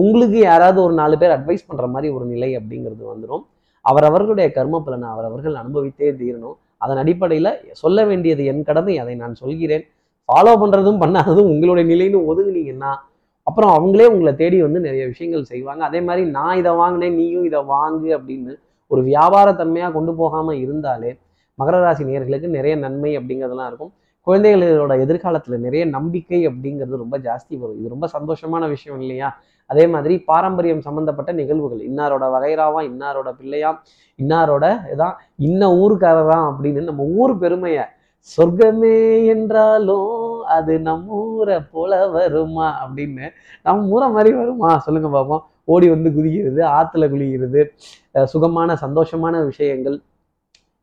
உங்களுக்கு யாராவது ஒரு நாலு பேர் அட்வைஸ் பண்ணுற மாதிரி ஒரு நிலை அப்படிங்கிறது வந்துடும். அவரவர்களுடைய கர்ம பலனை அவரவர்கள் அனுபவித்தே தீரணும். அதன் அடிப்படையில் சொல்ல வேண்டியது என் கடமை, அதை நான் சொல்கிறேன். ஃபாலோ பண்ணுறதும் பண்ணாததும் உங்களுடைய நிலைன்னு ஒதுங்குனீங்கன்னா அப்புறம் அவங்களே உங்களை தேடி வந்து நிறைய விஷயங்கள் செய்வாங்க. அதே மாதிரி நான் இதை வாங்கினேன் நீயும் இதை வாங்கு அப்படின்னு ஒரு வியாபாரத்தன்மையாக கொண்டு போகாமல் இருந்தாலே மகர ராசி நேயர்களுக்கு நிறைய நன்மை அப்படிங்கிறதுலாம் இருக்கும். குழந்தைகளோட எதிர்காலத்தில் நிறைய நம்பிக்கை அப்படிங்கிறது ரொம்ப ஜாஸ்தி வரும். இது ரொம்ப சந்தோஷமான விஷயம் இல்லையா? அதே மாதிரி பாரம்பரியம் சம்மந்தப்பட்ட நிகழ்வுகள், இன்னாரோட வகைராவா, இன்னாரோட பிள்ளையா, இன்னாரோட இதான், இன்ன ஊருக்காரதான் அப்படின்னு நம்ம ஊர் பெருமையை, சொர்க்கமே என்றாலும் அது நம்ம ஊரை போல வருமா அப்படின்னு, நம்ம ஊரை மாதிரி வருமா சொல்லுங்க பாப்போம், ஓடி வந்து குதிக்கிறது, ஆற்றுல குளிக்கிறது, சுகமான சந்தோஷமான விஷயங்கள்,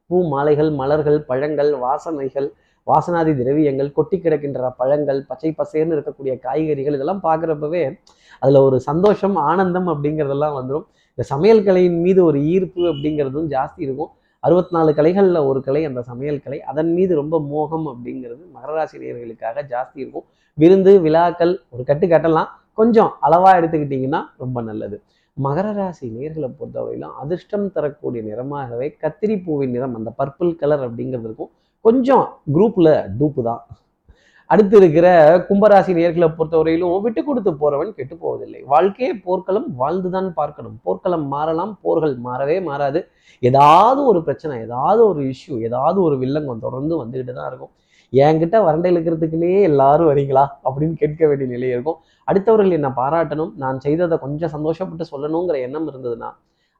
பூ மாலைகள், மலர்கள், பழங்கள், வாசனைகள், வாசனாதி திரவியங்கள், கொட்டி கிடக்கின்ற பழங்கள், பச்சை பசேர்னு இருக்கக்கூடிய காய்கறிகள், இதெல்லாம் பார்க்குறப்பவே அதில் ஒரு சந்தோஷம் ஆனந்தம் அப்படிங்கிறதெல்லாம் வந்துடும். இந்த சமையல் கலையின் மீது ஒரு ஈர்ப்பு அப்படிங்கிறதும் ஜாஸ்தி இருக்கும். அறுபத்தி நாலு கலைகளில் ஒரு கலை அந்த சமையல் கலை, அதன் மீது ரொம்ப மோகம் அப்படிங்கிறது மகர ராசி நேயர்களுக்காக ஜாஸ்தி இருக்கும். விருந்து விழாக்கள் ஒரு கட்டு கட்டலாம், கொஞ்சம் அளவாக எடுத்துக்கிட்டிங்கன்னா ரொம்ப நல்லது. மகர ராசி நேயர்களை பொறுத்தவரையிலும் அதிர்ஷ்டம் தரக்கூடிய நிறமாகவே கத்திரி பூவின் நிறம், அந்த பர்பிள் கலர் அப்படிங்கிறது இருக்கும். கொஞ்சம் குரூப்பில் டூப்பு தான். அடுத்து இருக்கிற கும்பராசி நேயர்களை பொறுத்தவரையிலும் விட்டு கொடுத்து போறவன் கெட்டு போவதில்லை. வாழ்க்கையே போர்க்களம், வாழ்ந்துதான் பார்க்கணும். போர்க்களம் மாறலாம், போர்கள் மாறவே மாறாது. ஏதாவது ஒரு பிரச்சனை, ஏதாவது ஒரு இஷ்யூ, ஏதாவது ஒரு வில்லங்கம் தொடர்ந்து வந்துகிட்டு தான் இருக்கும். என்கிட்ட வறண்டையில் இருக்கிறதுக்குன்னே எல்லாரும் வரீங்களா அப்படின்னு கேட்க வேண்டிய நிலை இருக்கும். அடுத்தவர்கள் என்னை பாராட்டணும், நான் செய்ததை கொஞ்சம் சந்தோஷப்பட்டு சொல்லணுங்கிற எண்ணம் இருந்ததுன்னா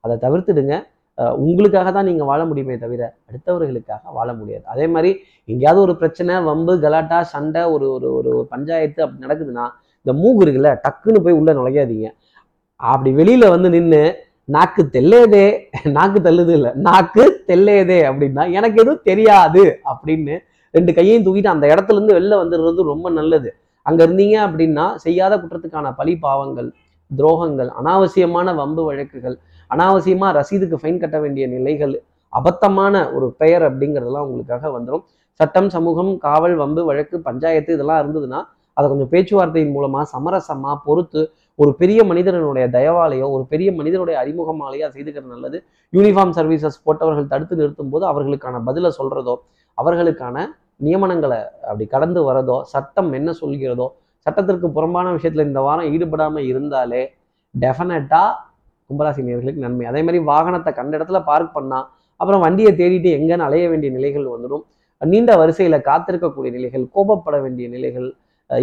அதை தவிர்த்துடுங்க. உங்களுக்காக தான் நீங்கள் வாழ முடியுமே தவிர அடுத்தவர்களுக்காக வாழ முடியாது. அதே மாதிரி எங்கேயாவது ஒரு பிரச்சனை, வம்பு, கலாட்டா, சண்டை, ஒரு ஒரு ஒரு பஞ்சாயத்து அப்படி நடக்குதுன்னா இந்த மூக்கு இருக்குல்ல, டக்குன்னு போய் உள்ளே நுழையாதீங்க. அப்படி வெளியில் வந்து நின்று நாக்கு தெல்லையதே, நாக்கு தள்ளுது இல்லை, நாக்கு தெல்லையதே அப்படின்னா எனக்கு எதுவும் தெரியாது அப்படின்னு ரெண்டு கையையும் தூக்கிட்டு அந்த இடத்துலேருந்து வெளில வந்துடுறது ரொம்ப நல்லது. அங்கே இருந்தீங்க அப்படின்னா செய்யாத குற்றத்துக்கான பழி பாவங்கள், துரோகங்கள், அனாவசியமான வம்பு வழக்குகள், அனாவசியமாக ரசீதுக்கு ஃபைன் கட்ட வேண்டிய நிலைகள், அபத்தமான ஒரு பெயர் அப்படிங்கிறதெல்லாம் உங்களுக்காக வந்துடும். சட்டம், சமூகம், காவல், வம்பு வழக்கு, பஞ்சாயத்து இதெல்லாம் இருந்ததுன்னா அதை கொஞ்சம் பேச்சுவார்த்தையின் மூலமாக சமரசமாக பொறுத்து ஒரு பெரிய மனிதனுடைய தயவாலையோ ஒரு பெரிய மனிதனுடைய அறிமுகமாலையோ செய்துக்கிறது நல்லது. யூனிஃபார்ம் சர்வீசஸ் போட்டவர்கள் தடுத்து நிறுத்தும் போது அவர்களுக்கான பதிலை சொல்கிறதோ, அவர்களுக்கான நியமனங்களை அப்படி கடந்து வரதோ, சட்டம் என்ன சொல்கிறதோ, சட்டத்திற்கு புறம்பான விஷயத்தில் இந்த வாரம் ஈடுபடாமல் இருந்தாலே டெஃபினட்டாக கும்பராசி நேயர்களுக்கு நன்மை. அதே மாதிரி வாகனத்தை கண்ட இடத்துல பார்க் பண்ணால் அப்புறம் வண்டியை தேடிட்டு எங்கன்னு அலைய வேண்டிய நிலைகள் வந்துடும். நீண்ட வரிசையில் காத்திருக்கக்கூடிய நிலைகள், கோபப்பட வேண்டிய நிலைகள்,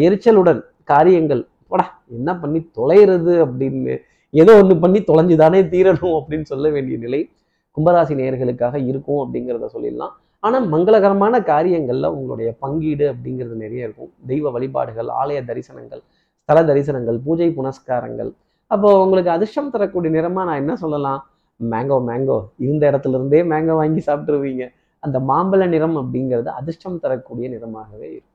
எரிச்சலுடன் காரியங்கள், போடா என்ன பண்ணி தொலைகிறது அப்படின்னு ஏதோ ஒன்று பண்ணி தொலைஞ்சுதானே தீரணும் அப்படின்னு சொல்ல வேண்டிய நிலை கும்பராசி நேயர்களுக்காக இருக்கும் அப்படிங்கிறத சொல்லிடலாம். ஆனால் மங்களகரமான காரியங்களில் உங்களுடைய பங்கீடு அப்படிங்கிறது நிறைய இருக்கும். தெய்வ வழிபாடுகள், ஆலய தரிசனங்கள், ஸ்தல தரிசனங்கள், பூஜை புனஸ்காரங்கள். அப்போது உங்களுக்கு அதிர்ஷ்டம் தரக்கூடிய நிறமாக நான் என்ன சொல்லலாம், மேங்கோ. மேங்கோ இருந்த இடத்துல இருந்தே மேங்கோ வாங்கி சாப்பிட்ருவீங்க. அந்த மாம்பழ நிறம் அப்படிங்கிறது அதிர்ஷ்டம் தரக்கூடிய நிறமாகவே இருக்கும்.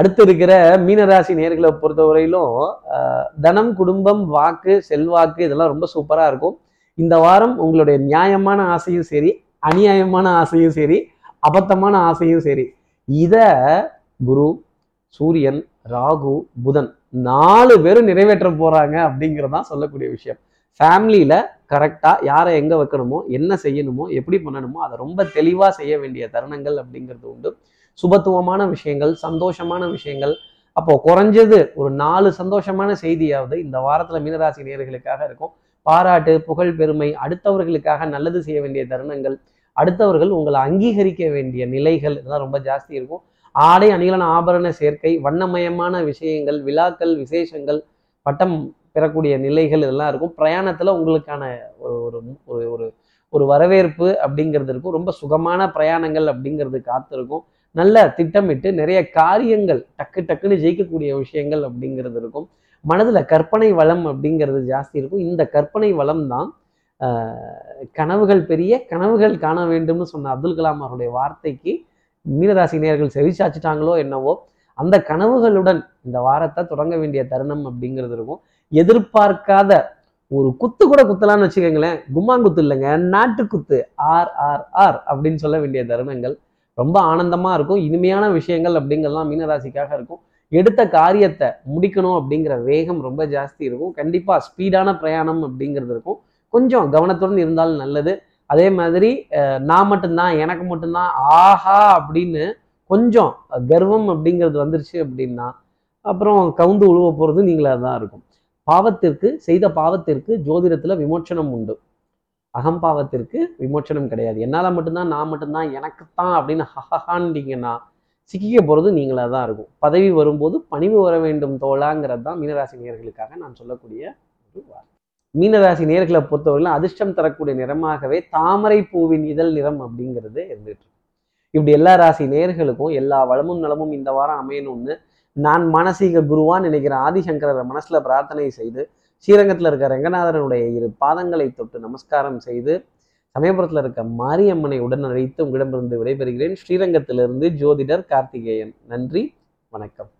அடுத்து இருக்கிற மீனராசி நேயர்களை பொறுத்தவரையிலும் தனம், குடும்பம், வாக்கு, செல்வாக்கு இதெல்லாம் ரொம்ப சூப்பராக இருக்கும். இந்த வாரம் உங்களுடைய நியாயமான ஆசையும் சரி, அநியாயமான ஆசையும் சரி, அபத்தமான ஆசையும் சரி, இதை குரு, சூரியன், ராகு, புதன் நாலு பேரும் நிறைவேற்ற போறாங்க அப்படிங்கிறதான் சொல்லக்கூடிய விஷயம். ஃபேமிலியில கரெக்டா யாரை எங்க வைக்கணுமோ, என்ன செய்யணுமோ, எப்படி பண்ணணுமோ அதை ரொம்ப தெளிவா செய்ய வேண்டிய தருணங்கள் அப்படிங்கிறது உண்டு. சுபத்துவமான விஷயங்கள், சந்தோஷமான விஷயங்கள், அப்போ குறைஞ்சது ஒரு நாலு சந்தோஷமான செய்தியாவது இந்த வாரத்துல மீனராசி நேயர்களுக்காக இருக்கும். பாராட்டு, புகழ், பெருமை, அடுத்தவர்களுக்காக நல்லது செய்ய வேண்டிய தருணங்கள், அடுத்தவர்கள் உங்களை அங்கீகரிக்க வேண்டிய நிலைகள் இதெல்லாம் ரொம்ப ஜாஸ்தி இருக்கும். ஆடை அணிகலன் ஆபரண சேர்க்கை, வண்ணமயமான விஷயங்கள், விழாக்கள், விசேஷங்கள், பட்டம் பெறக்கூடிய நிலைகள் இதெல்லாம் இருக்கும். பிரயாணத்தில் உங்களுக்கான ஒரு ஒரு ஒரு வரவேற்பு அப்படிங்கிறது இருக்கும். ரொம்ப சுகமான பிரயாணங்கள் அப்படிங்கிறது காத்திருக்கும். நல்ல திட்டமிட்டு நிறைய காரியங்கள் டக்கு டக்குன்னு ஜெயிக்கக்கூடிய விஷயங்கள் அப்படிங்கிறது இருக்கும். மனதில் கற்பனை வளம் அப்படிங்கிறது ஜாஸ்தி இருக்கும். இந்த கற்பனை வளம் தான் கனவுகள், பெரிய கனவுகள் காண வேண்டும்னு சொன்ன அப்துல் கலாம் அவருடைய வார்த்தைக்கு மீனராசி நேயர்கள் செவிச்சாச்சிட்டாங்களோ என்னவோ. அந்த கனவுகளுடன் இந்த வாரத்தை தொடங்க வேண்டிய தருணம் அப்படிங்கிறது இருக்கும். எதிர்பார்க்காத ஒரு குத்து கூட குத்தலாம்னு வச்சுக்கோங்களேன். கும்மாங்குத்து இல்லைங்க, நாட்டுக்குத்து, ஆர் ஆர் ஆர் அப்படின்னு சொல்ல வேண்டிய தருணங்கள் ரொம்ப ஆனந்தமாக இருக்கும். இனிமையான விஷயங்கள் அப்படிங்கிறதுலாம் மீனராசிக்காக இருக்கும். எடுத்த காரியத்தை முடிக்கணும் அப்படிங்கிற வேகம் ரொம்ப ஜாஸ்தி இருக்கும். கண்டிப்பாக ஸ்பீடான பிரயாணம் அப்படிங்கிறது இருக்கும். கொஞ்சம் கவனத்துடன் இருந்தாலும் நல்லது. அதே மாதிரி நான் மட்டும்தான், எனக்கு மட்டும்தான், ஆஹா அப்படின்னு கொஞ்சம் கர்வம் அப்படிங்கிறது வந்துருச்சு அப்படின்னா அப்புறம் கவுந்து உழுவ போகிறது நீங்களாக தான் இருக்கும். பாவத்திற்கு, செய்த பாவத்திற்கு ஜோதிடத்தில் விமோச்சனம் உண்டு, அகம்பாவத்திற்கு விமோச்சனம் கிடையாது. என்னால் மட்டும்தான், நான் மட்டும்தான், எனக்குத்தான் அப்படின்னு ஹஹஹான்ட்டிங்கன்னா சிக்கிக்க போகிறது நீங்களாக தான் இருக்கும். பதவி வரும்போது பணிவு வர வேண்டும் தோழாங்கிறது தான் மீனராசி நேயர்களுக்காக நான் சொல்லக்கூடிய ஒரு வார்த்தை. மீனராசி நேயர்களை பொறுத்தவரையிலும் அதிர்ஷ்டம் தரக்கூடிய நிறமாகவே தாமரை பூவின் இதழ் நிறம் அப்படிங்கிறது இருந்துட்டு இருக்கு. இப்படி எல்லா ராசி நேயர்களுக்கும் எல்லா வளமும் நலமும் இந்த வாரம் அமையணும்னு நான் மானசீக குருவான்னு நினைக்கிற ஆதிசங்கரரை மனசுல பிரார்த்தனை செய்து, ஸ்ரீரங்கத்தில் இருக்க ரங்கநாதரனுடைய இரு பாதங்களை தொட்டு நமஸ்காரம் செய்து, சமயபுரத்தில் இருக்க மாரியம்மனை உடன் அழைத்து உங்களிடமிருந்து விடைபெறுகிறேன். ஸ்ரீரங்கத்திலிருந்து ஜோதிடர் கார்த்திகேயன். நன்றி, வணக்கம்.